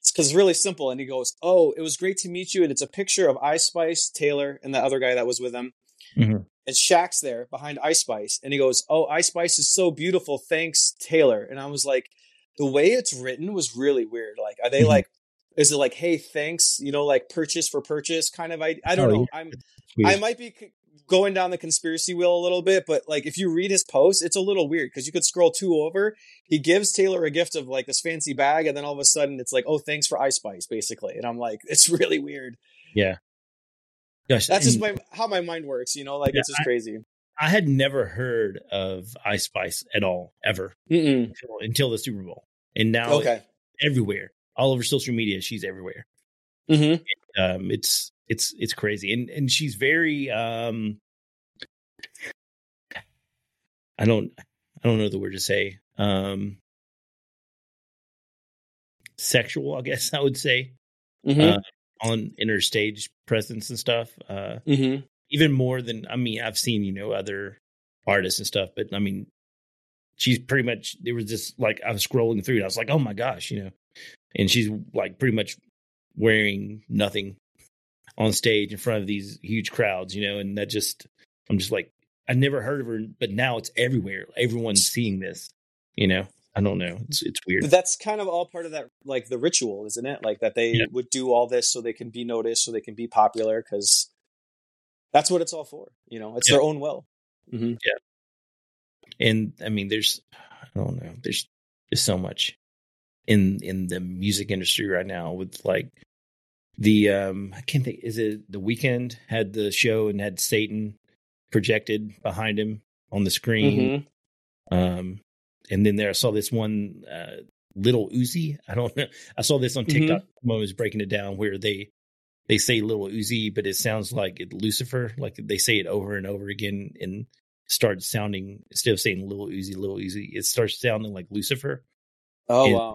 It's because it's really simple. And he goes, oh, it was great to meet you. And it's a picture of Ice Spice, Taylor, and the other guy that was with him. Mm-hmm. And Shaq's there behind Ice Spice. And he goes, oh, Ice Spice is so beautiful. Thanks, Taylor. And I was like, the way it's written was really weird. Like, are they like, is it like, hey, thanks, you know, like purchase for purchase kind of? I don't know. I might be going down the conspiracy wheel a little bit, but like, if you read his post, it's a little weird because you could scroll two over. He gives Taylor a gift of like this fancy bag, and then all of a sudden it's like, oh, thanks for Ice Spice, basically. And I'm like, it's really weird. Yeah. Gosh, that's just how my mind works, you know, like it's just crazy. I had never heard of Ice Spice at all, ever, until the Super Bowl. And now everywhere. All over social media, she's everywhere. Mm-hmm. And, it's crazy, and she's very I don't know the word to say, sexual, I guess I would say, on interstage presence and stuff. Even more than, I mean, I've seen, you know, other artists and stuff, but I mean, she's pretty much, there was this, like, I was scrolling through and I was like, oh my gosh, you know. And she's like pretty much wearing nothing on stage in front of these huge crowds, you know, and that just, I'm just like, I never heard of her, but now it's everywhere. Everyone's seeing this, you know, I don't know. It's weird. But that's kind of all part of that, like the ritual, isn't it? Like that they would do all this so they can be noticed, so they can be popular, because that's what it's all for. You know, it's their own will. Mm-hmm. Yeah. And I mean, there's so much in the music industry right now with like the I can't think, is it The Weeknd had the show and had Satan projected behind him on the screen. And then there I saw this one Little Uzi. I don't know. I saw this on TikTok. Someone was breaking it down where they say Little Uzi, but it sounds like it Lucifer. Like they say it over and over again and starts sounding, instead of saying Little Uzi, it starts sounding like Lucifer. Oh, and wow.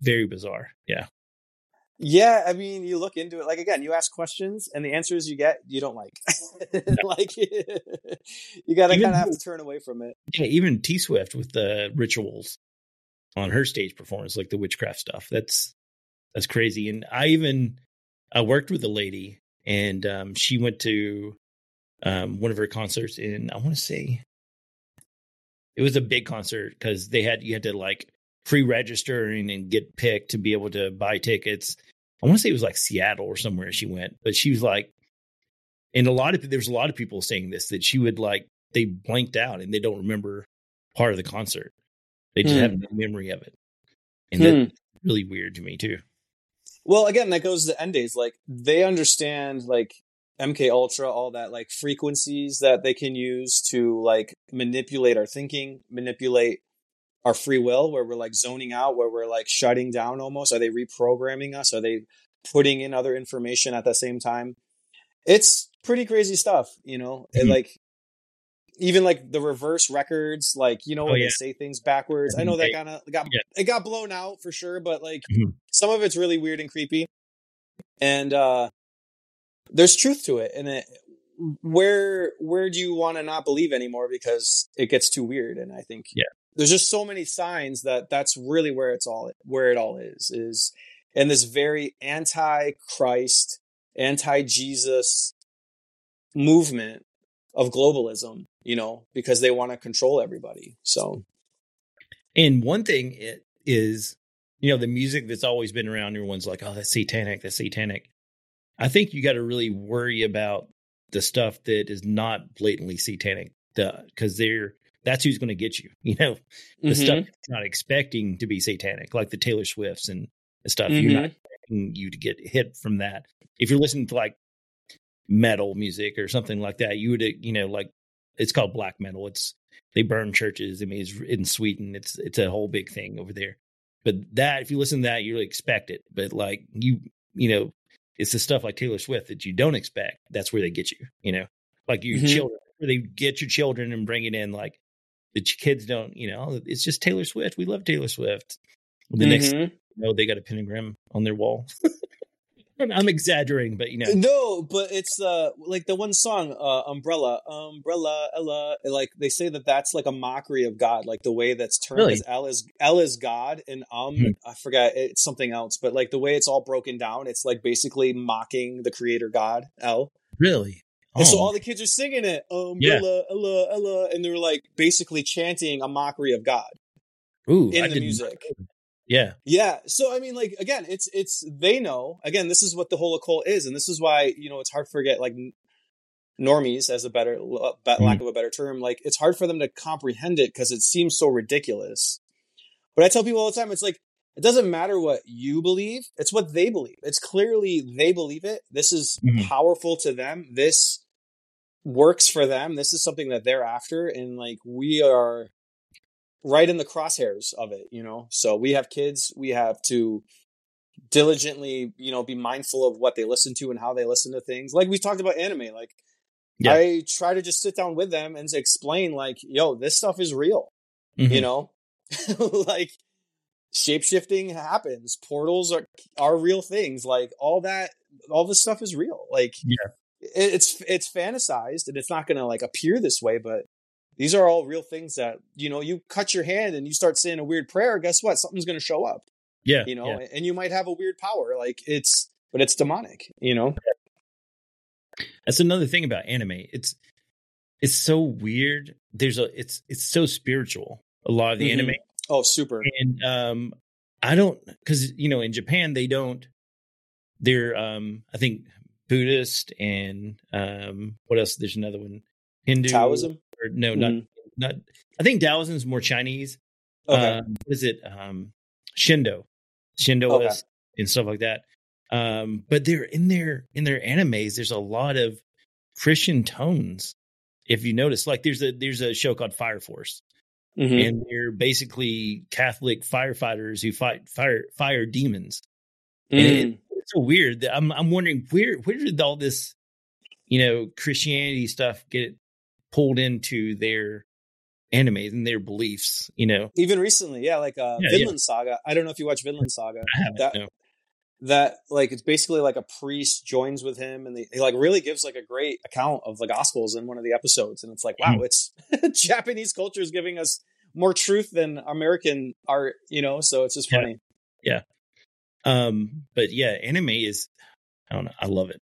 Very bizarre. Yeah. Yeah. I mean, you look into it, like, again, you ask questions and the answers you get, you don't like. Like, you got to kind of have to turn away from it. Yeah. Even T Swift with the rituals on her stage performance, like the witchcraft stuff. That's crazy. And I worked with a lady, and she went to one of her concerts in, I want to say it was a big concert because you had to like pre-register and get picked to be able to buy tickets. I want to say it was like Seattle or somewhere she went, but she was like, and there's a lot of people saying this, that she would like, they blanked out and they don't remember part of the concert. They just have no memory of it. And that's really weird to me too. Well, again, that goes to the end days. Like they understand like MK Ultra, all that like frequencies that they can use to like manipulate our thinking, manipulate our free will, where we're like zoning out, where we're like shutting down almost. Are they reprogramming us? Are they putting in other information at the same time? It's pretty crazy stuff, you know? Mm-hmm. Like even like the reverse records, like, you know, when they say things backwards. I know that kind of got blown out for sure, but like some of it's really weird and creepy. And there's truth to it. And where do you want to not believe anymore? Because it gets too weird. And I think there's just so many signs that's really where it all is in this very anti-Christ, anti-Jesus movement of globalism, you know, because they want to control everybody. So, and one thing it is, you know, the music that's always been around, everyone's like, oh, that's satanic. I think you got to really worry about the stuff that is not blatantly satanic, because that's who's going to get you, you know, the stuff you're not expecting to be satanic, like the Taylor Swifts and the stuff you're not expecting you to get hit from that. If you're listening to like metal music or something like that, you would, you know, like it's called black metal. They burn churches. I mean, it's in Sweden. It's a whole big thing over there. But that, if you listen to that, you really expect it. But like you know, it's the stuff like Taylor Swift that you don't expect. That's where they get you, you know, like your children, where they get your children and bring it in. Like the kids don't, you know, it's just Taylor Swift. We love Taylor Swift. The next, you know, they got a pentagram on their wall. I'm exaggerating, but you know. No, but it's like the one song, Umbrella, Ella. Like they say that's like a mockery of God. Like the way that's turned as L is God, and I forgot, it's something else. But like the way it's all broken down, it's like basically mocking the creator God, L. Really? Oh. And so all the kids are singing it, Umbrella, Ella, Ella. And they're like basically chanting a mockery of God. Ooh, in the music. Yeah. So, I mean, like, again, it's, they know, again, this is what the whole occult is. And this is why, you know, it's hard to forget, like normies, as a better, lack of a better term, like it's hard for them to comprehend it because it seems so ridiculous. But I tell people all the time, it's like, it doesn't matter what you believe. It's what they believe. It's clearly they believe it. This is powerful to them. This works for them. This is something that they're after. And like, we are right in the crosshairs of it, you know? So we have kids, we have to diligently, you know, be mindful of what they listen to and how they listen to things. Like we talked about anime, like I try to just sit down with them and explain like, yo, this stuff is real, you know, like shape-shifting happens. Portals are real things. Like all that, all this stuff is real. Like it's fantasized and it's not going to like appear this way, but these are all real things that, you know, you cut your hand and you start saying a weird prayer. Guess what? Something's going to show up. Yeah. You know, and you might have a weird power. Like but it's demonic, you know? That's another thing about anime. It's so weird. It's so spiritual. A lot of the anime. Oh, super. And because, you know, in Japan, they're, I think Buddhist and what else? There's another one. Hindu. Taoism. Or no, not. I think Taoism is more Chinese. Okay. What is it? Shindoist and stuff like that. But they're in their animes. There's a lot of Christian tones. If you notice, like there's a show called Fire Force, and they're basically Catholic firefighters who fight fire demons. And it's so weird. I'm wondering where did all this, you know, Christianity stuff get pulled into their anime and their beliefs, you know? Even recently, like Vinland Saga. I don't know if you watch Vinland Saga. I haven't, that like it's basically like a priest joins with him and he like really gives like a great account of the Gospels in one of the episodes, and it's like wow, it's Japanese culture is giving us more truth than American art, you know? So it's just funny. But anime is, I don't know, I love it.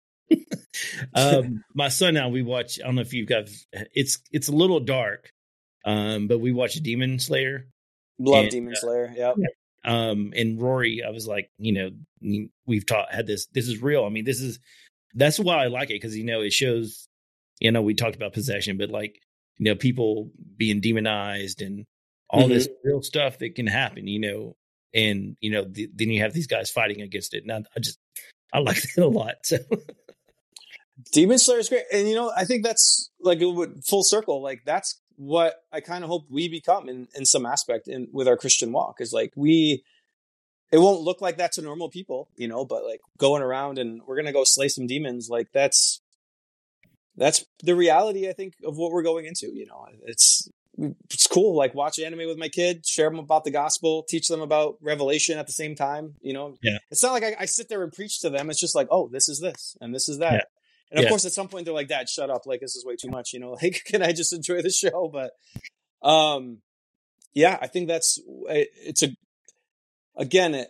My son now, we watch, I don't know if you've got, it's a little dark, but we watch Demon Slayer. Love Demon Slayer. And Rory, I was like, you know, we've had this. This is real. I mean, that's why I like it, because, you know, it shows, you know, we talked about possession, but like, you know, people being demonized and all this real stuff that can happen, you know, and, you know, then you have these guys fighting against it. And I like that a lot. So. Demon Slayer is great. And, you know, I think that's like full circle. Like, that's what I kind of hope we become in some aspect in with our Christian walk, is like, it won't look like that to normal people, you know, but like going around and we're going to go slay some demons. Like that's the reality, I think, of what we're going into. You know, it's cool. Like, watch anime with my kid, share them about the gospel, teach them about Revelation at the same time. You know, It's not like I sit there and preach to them. It's just like, oh, this is this and this is that. Yeah. And of course, at some point, they're like, Dad, shut up. Like, this is way too much. You know, like, can I just enjoy the show? But I think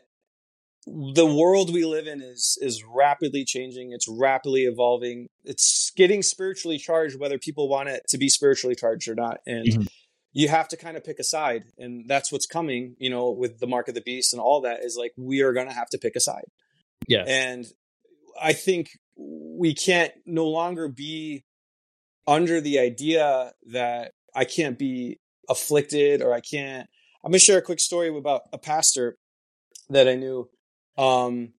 the world we live in is rapidly changing. It's rapidly evolving. It's getting spiritually charged, whether people want it to be spiritually charged or not. And you have to kind of pick a side. And that's what's coming, you know, with the Mark of the Beast and all that, is like, we are going to have to pick a side. Yeah. And I think we can't no longer be under the idea that I can't be afflicted or I can't. I'm going to share a quick story about a pastor that I knew. I'm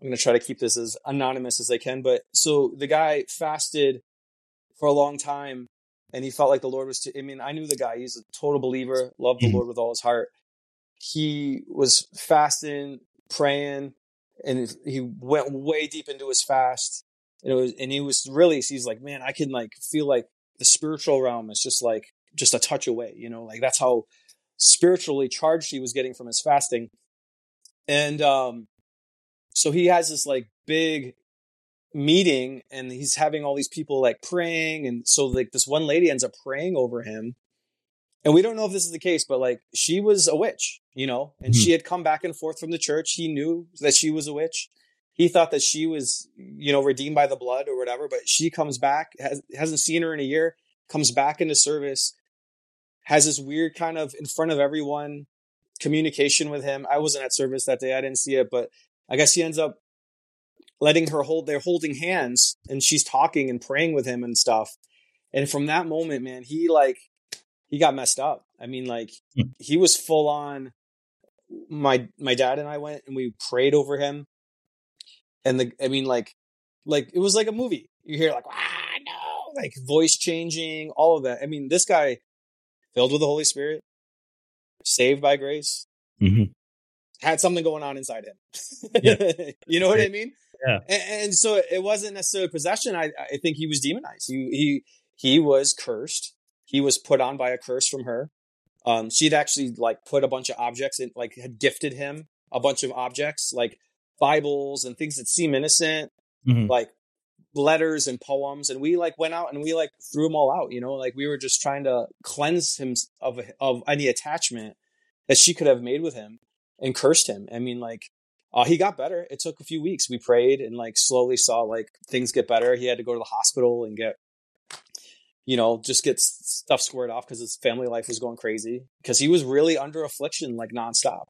going to try to keep this as anonymous as I can, but so the guy fasted for a long time and he felt like the Lord was I mean, I knew the guy, he's a total believer, loved the Lord with all his heart. He was fasting, praying, and he went way deep into his fast. And he's like, man, I can like feel like the spiritual realm is just a touch away, you know, like that's how spiritually charged he was getting from his fasting. And so he has this like big meeting and he's having all these people like praying. And so like this one lady ends up praying over him. And we don't know if this is the case, but like she was a witch, you know, and she had come back and forth from the church. He knew that she was a witch. He thought that she was, you know, redeemed by the blood or whatever, but she comes back, hasn't seen her in a year, comes back into service, has this weird kind of in front of everyone communication with him. I wasn't at service that day. I didn't see it, but I guess he ends up letting her they're holding hands and she's talking and praying with him and stuff. And from that moment, man, he got messed up. I mean, like he was full on. My dad and I went and we prayed over him. And it was like a movie. You hear like, ah, no, like voice changing, all of that. I mean, this guy filled with the Holy Spirit, saved by grace, had something going on inside him. Yeah. You know what I mean? Yeah. And so it wasn't necessarily possession. I think he was demonized. He was cursed. He was put on by a curse from her. She'd actually like put a bunch of objects in, like had gifted him a bunch of objects, like Bibles and things that seem innocent, like letters and poems. And we like went out and we like threw them all out, you know, like we were just trying to cleanse him of any attachment that she could have made with him and cursed him. I mean, like he got better. It took a few weeks. We prayed and like slowly saw like things get better. He had to go to the hospital and get, you know, just get stuff squared off because his family life was going crazy because he was really under affliction, like nonstop.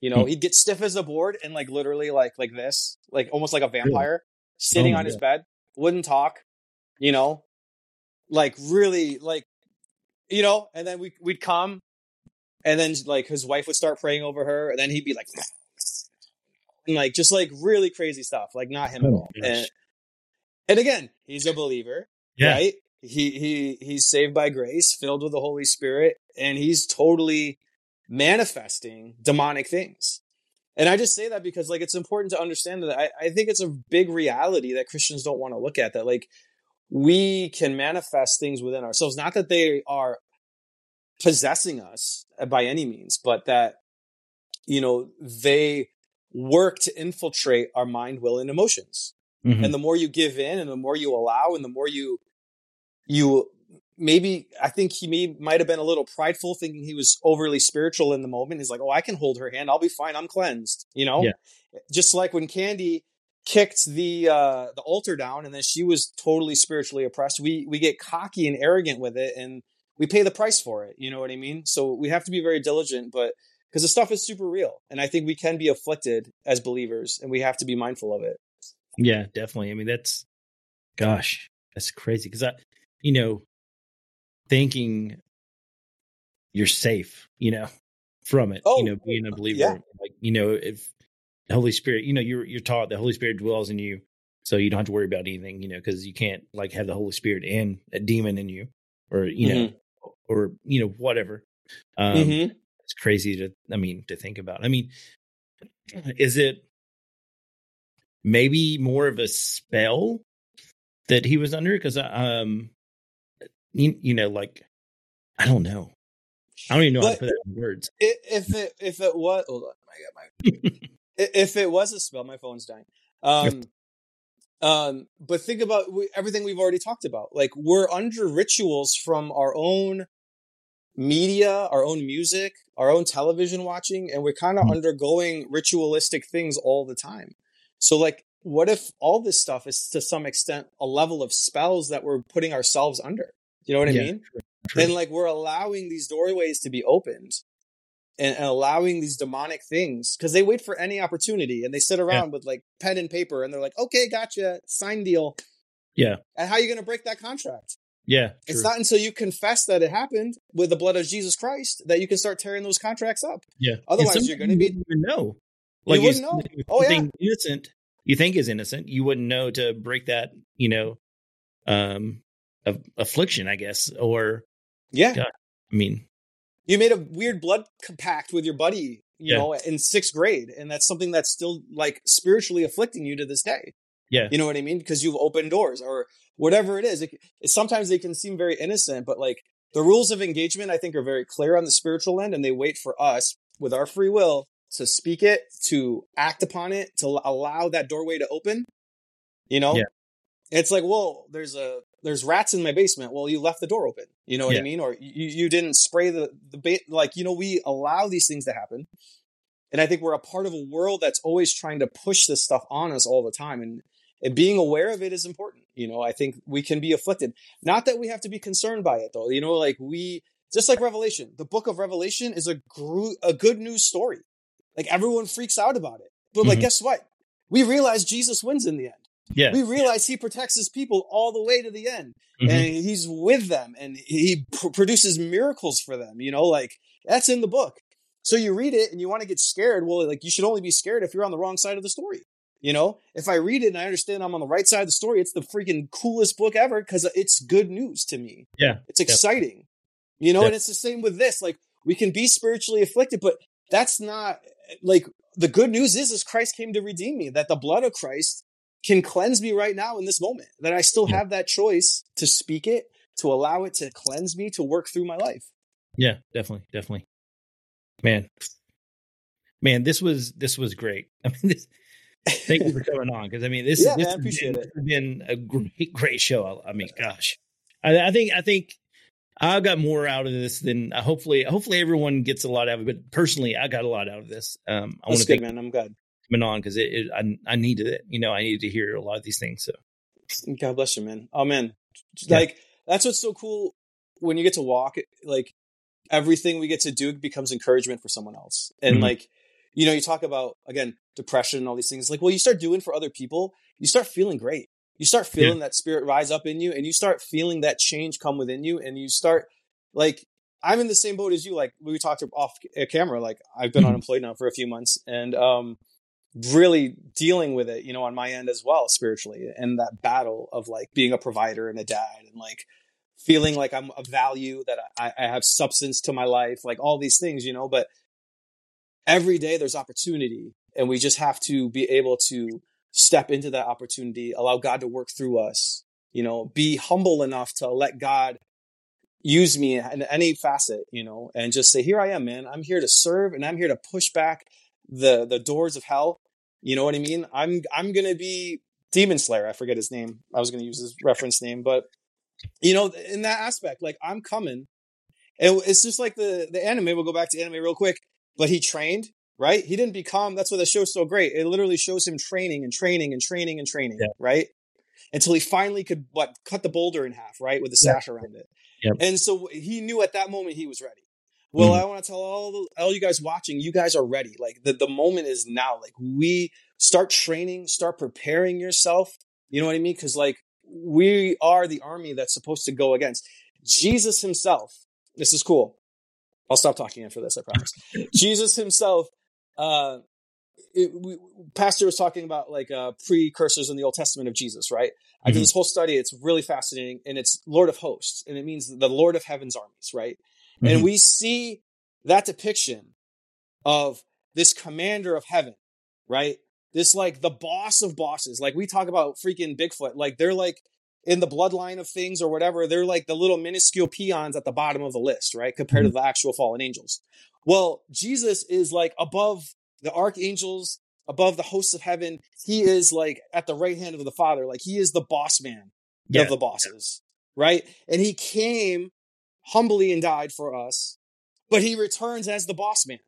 You know, he'd get stiff as a board and like literally like this, like almost like a vampire sitting on his bed, wouldn't talk, you know, like really like, you know, and then we'd come and then like his wife would start praying over her and then he'd be like, and like just like really crazy stuff, like not him at all. And again, he's a believer, right? He's saved by grace, filled with the Holy Spirit, and he's totally manifesting demonic things. And I just say that because like it's important to understand that I think it's a big reality that Christians don't want to look at, that like we can manifest things within ourselves, not that they are possessing us by any means, but that, you know, they work to infiltrate our mind, will, and emotions. And the more you give in and the more you allow and the more you maybe I think he might have been a little prideful, thinking he was overly spiritual in the moment. He's like, oh, I can hold her hand. I'll be fine. I'm cleansed. You know, just like when Candy kicked the altar down and then she was totally spiritually oppressed. We get cocky and arrogant with it and we pay the price for it. You know what I mean? So we have to be very diligent, but because the stuff is super real. And I think we can be afflicted as believers, and we have to be mindful of it. Yeah, definitely. I mean, that's, gosh, that's crazy. Because I, you know, thinking you're safe, you know, from it, you know, being a believer, yeah. Like, you know, if the Holy Spirit, you know, you're taught the Holy Spirit dwells in you. So you don't have to worry about anything, you know, because you can't like have the Holy Spirit and a demon in you or, you mm-hmm. know, or, you know, whatever. Mm-hmm. It's crazy to think about. I mean, is it maybe more of a spell that he was under? Because, you know, like, I don't know. I don't even know how to put that in words. If it was, hold on, I got my, if it was a spell, my phone's dying. But think about everything we've already talked about. Like, we're under rituals from our own media, our own music, our own television watching, and we're kind of undergoing ritualistic things all the time. So, like, what if all this stuff is to some extent a level of spells that we're putting ourselves under? You know what I mean? True. And like, we're allowing these doorways to be opened and allowing these demonic things, because they wait for any opportunity and they sit around with like pen and paper and they're like, okay, gotcha, sign deal. Yeah. And how are you going to break that contract? Yeah. True. It's not until you confess that it happened with the blood of Jesus Christ that you can start tearing those contracts up. Yeah. Otherwise you're going to be, you wouldn't know. Like, you wouldn't know. Oh yeah. Innocent. You think is innocent. You wouldn't know to break that, you know, affliction, I guess, or yeah. God, I mean, you made a weird blood compact with your buddy, you know, in 6th grade. And that's something that's still like spiritually afflicting you to this day. Yeah. You know what I mean? Because you've opened doors or whatever it is. Sometimes they can seem very innocent, but like the rules of engagement, I think, are very clear on the spiritual end. And they wait for us with our free will to speak it, to act upon it, to allow that doorway to open, you know? Yeah. It's like, well, there's rats in my basement. Well, you left the door open. You know what I mean? Or you didn't spray like, you know, we allow these things to happen. And I think we're a part of a world that's always trying to push this stuff on us all the time. And being aware of it is important. You know, I think we can be afflicted. Not that we have to be concerned by it though. You know, like just like Revelation, the book of Revelation is a good news story. Like, everyone freaks out about it. But like, guess what? We realize Jesus wins in the end. Yeah. We realize he protects his people all the way to the end, and he's with them, and he produces miracles for them. You know, like, that's in the book. So you read it and you want to get scared. Well, like, you should only be scared if you're on the wrong side of the story. You know, if I read it and I understand I'm on the right side of the story, it's the freaking coolest book ever because it's good news to me. Yeah. It's exciting, you know, and it's the same with this. Like, we can be spiritually afflicted, but that's not like the good news is Christ came to redeem me, that the blood of Christ can cleanse me right now in this moment, that I still have that choice to speak it, to allow it to cleanse me, to work through my life. Yeah, definitely. Definitely. Man, this was great. I mean, thank you for coming on. Cause I mean, this has been a great show. I mean, gosh, I think I got more out of this than hopefully everyone gets a lot out of it. But personally, I got a lot out of this. I want to thank, man. I'm glad. On because I needed it, you know, I needed to hear a lot of these things. So God bless you, man. Oh man, like that's what's so cool when you get to walk. Like, everything we get to do becomes encouragement for someone else. And like, you know, you talk about again depression and all these things. Like, well, you start doing for other people, you start feeling great. You start feeling that spirit rise up in you, and you start feeling that change come within you, and you start like. I'm in the same boat as you. Like, we talked off camera. Like, I've been unemployed now for a few months, and really dealing with it, you know, on my end as well, spiritually, and that battle of like being a provider and a dad and like feeling like I'm of value, that I have substance to my life, like all these things, you know, but every day there's opportunity, and we just have to be able to step into that opportunity, allow God to work through us, you know, be humble enough to let God use me in any facet, you know, and just say, here I am, man, I'm here to serve, and I'm here to push back the doors of hell. You know what I mean? I'm going to be Demon Slayer. I forget his name. I was going to use his reference name, but you know, in that aspect, like, I'm coming. And it's just like the anime. We'll go back to anime real quick, but he trained, right? He didn't become, that's why the show's so great. It literally shows him training and training and training and training, right? Until he finally could cut the boulder in half, right? With the sash around it. Yep. And so he knew at that moment he was ready. Well, I want to tell all you guys watching, you guys are ready. Like the moment is now. Like we start training, start preparing yourself. You know what I mean? Because like we are the army that's supposed to go against Jesus himself. This is cool. I'll stop talking after this. I promise. Jesus himself. Pastor was talking about like precursors in the Old Testament of Jesus, right? I did this whole study. It's really fascinating. And it's Lord of Hosts. And it means the Lord of Heaven's armies, right? Mm-hmm. And we see that depiction of this commander of heaven, right? This like the boss of bosses. Like we talk about freaking Bigfoot. Like they're like in the bloodline of things or whatever. They're like the little minuscule peons at the bottom of the list, right? Compared to the actual fallen angels. Well, Jesus is like above the archangels, above the hosts of heaven. He is like at the right hand of the Father. Like he is the boss man of the bosses, right? And he came humbly and died for us, but he returns as the boss man.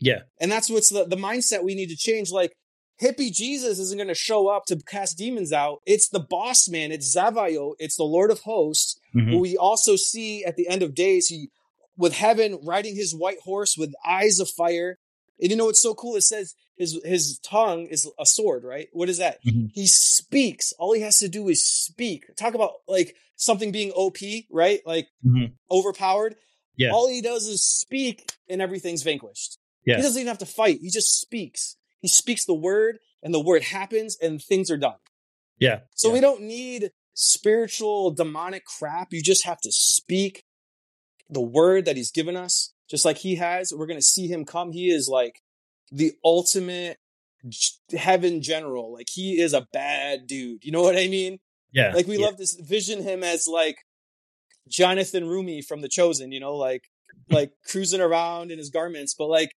Yeah. And that's what's the mindset we need to change. Like hippie Jesus isn't going to show up to cast demons out. It's the boss man. It's Zavayo. It's the Lord of Hosts, who we also see at the end of days. He with heaven riding his white horse with eyes of fire. And you know what's so cool? It says his tongue is a sword, right? What is that? He speaks. All he has to do is speak. Talk about like something being OP, right? Like overpowered. Yeah. All he does is speak and everything's vanquished. Yeah. He doesn't even have to fight. He just speaks. He speaks the word and the word happens and things are done. Yeah. So we don't need spiritual demonic crap. You just have to speak the word that he's given us. Just like he has, we're going to see him come. He is like the ultimate heaven general. Like he is a bad dude. You know what I mean? Yeah. Like we love this vision him as like Jonathan Rumi from The Chosen, you know, like cruising around in his garments. But like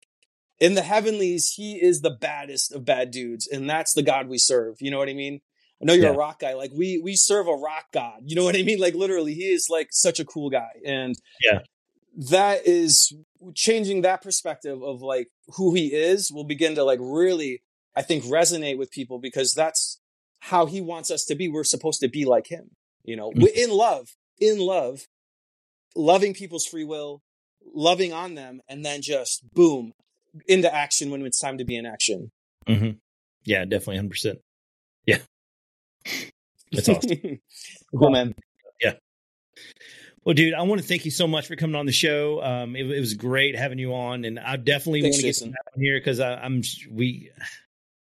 in the heavenlies, he is the baddest of bad dudes. And that's the God we serve. You know what I mean? I know you're a rock guy. Like we serve a rock God. You know what I mean? Like literally he is like such a cool guy. And that is changing that perspective of like who he is will begin to like really, I think, resonate with people because that's how he wants us to be. We're supposed to be like him, you know, in love, loving people's free will, loving on them, and then just boom into action when it's time to be in action. Mm-hmm. Yeah, definitely. 100%. Yeah. That's awesome. Cool, man. Yeah. Well, dude, I want to thank you so much for coming on the show. It was great having you on, and I definitely want to get some time here because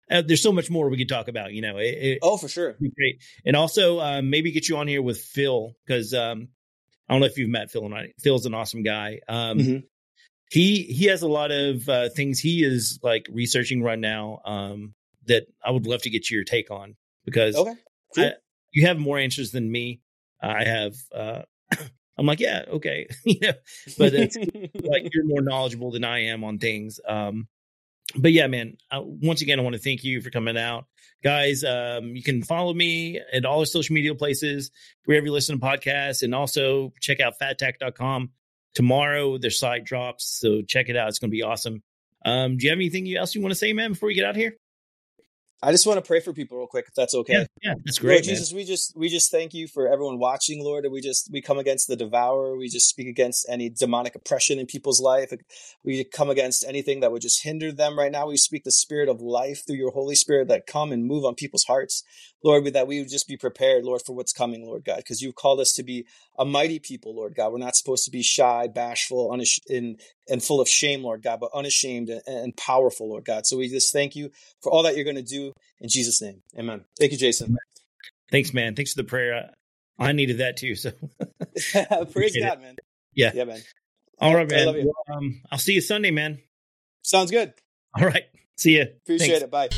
there's so much more we could talk about, you know. Oh, for sure. Great. And also maybe get you on here with Phil because I don't know if you've met Phil, and Phil's an awesome guy. He has a lot of things he is like researching right now that I would love to get your take on because cool. You have more answers than me. I have. I'm like, yeah, okay. You know, but it's like you're more knowledgeable than I am on things. But yeah, man, once again, I want to thank you for coming out. Guys, you can follow me at all our social media places, wherever you listen to podcasts. And also check out fattac.com. Tomorrow, their site drops. So check it out. It's going to be awesome. Do you have anything else you want to say, man, before we get out here? I just want to pray for people real quick, if that's okay. Yeah, that's great. Lord Jesus, man. we just thank you for everyone watching, Lord. And we come against the devourer. We just speak against any demonic oppression in people's life. We come against anything that would just hinder them right now. We speak the spirit of life through your Holy Spirit that come and move on people's hearts, Lord, that we would just be prepared, Lord, for what's coming, Lord God, because you've called us to be a mighty people, Lord God. We're not supposed to be shy, bashful, and full of shame, Lord God, but unashamed and powerful, Lord God. So we just thank you for all that you're going to do in Jesus' name. Amen. Thank you, Jason. Thanks, man. Thanks for the prayer. I needed that too. So praise God, man. Yeah. Yeah, man. All right, man. I love you. I'll see you Sunday, man. Sounds good. All right. See you. Appreciate it. Bye.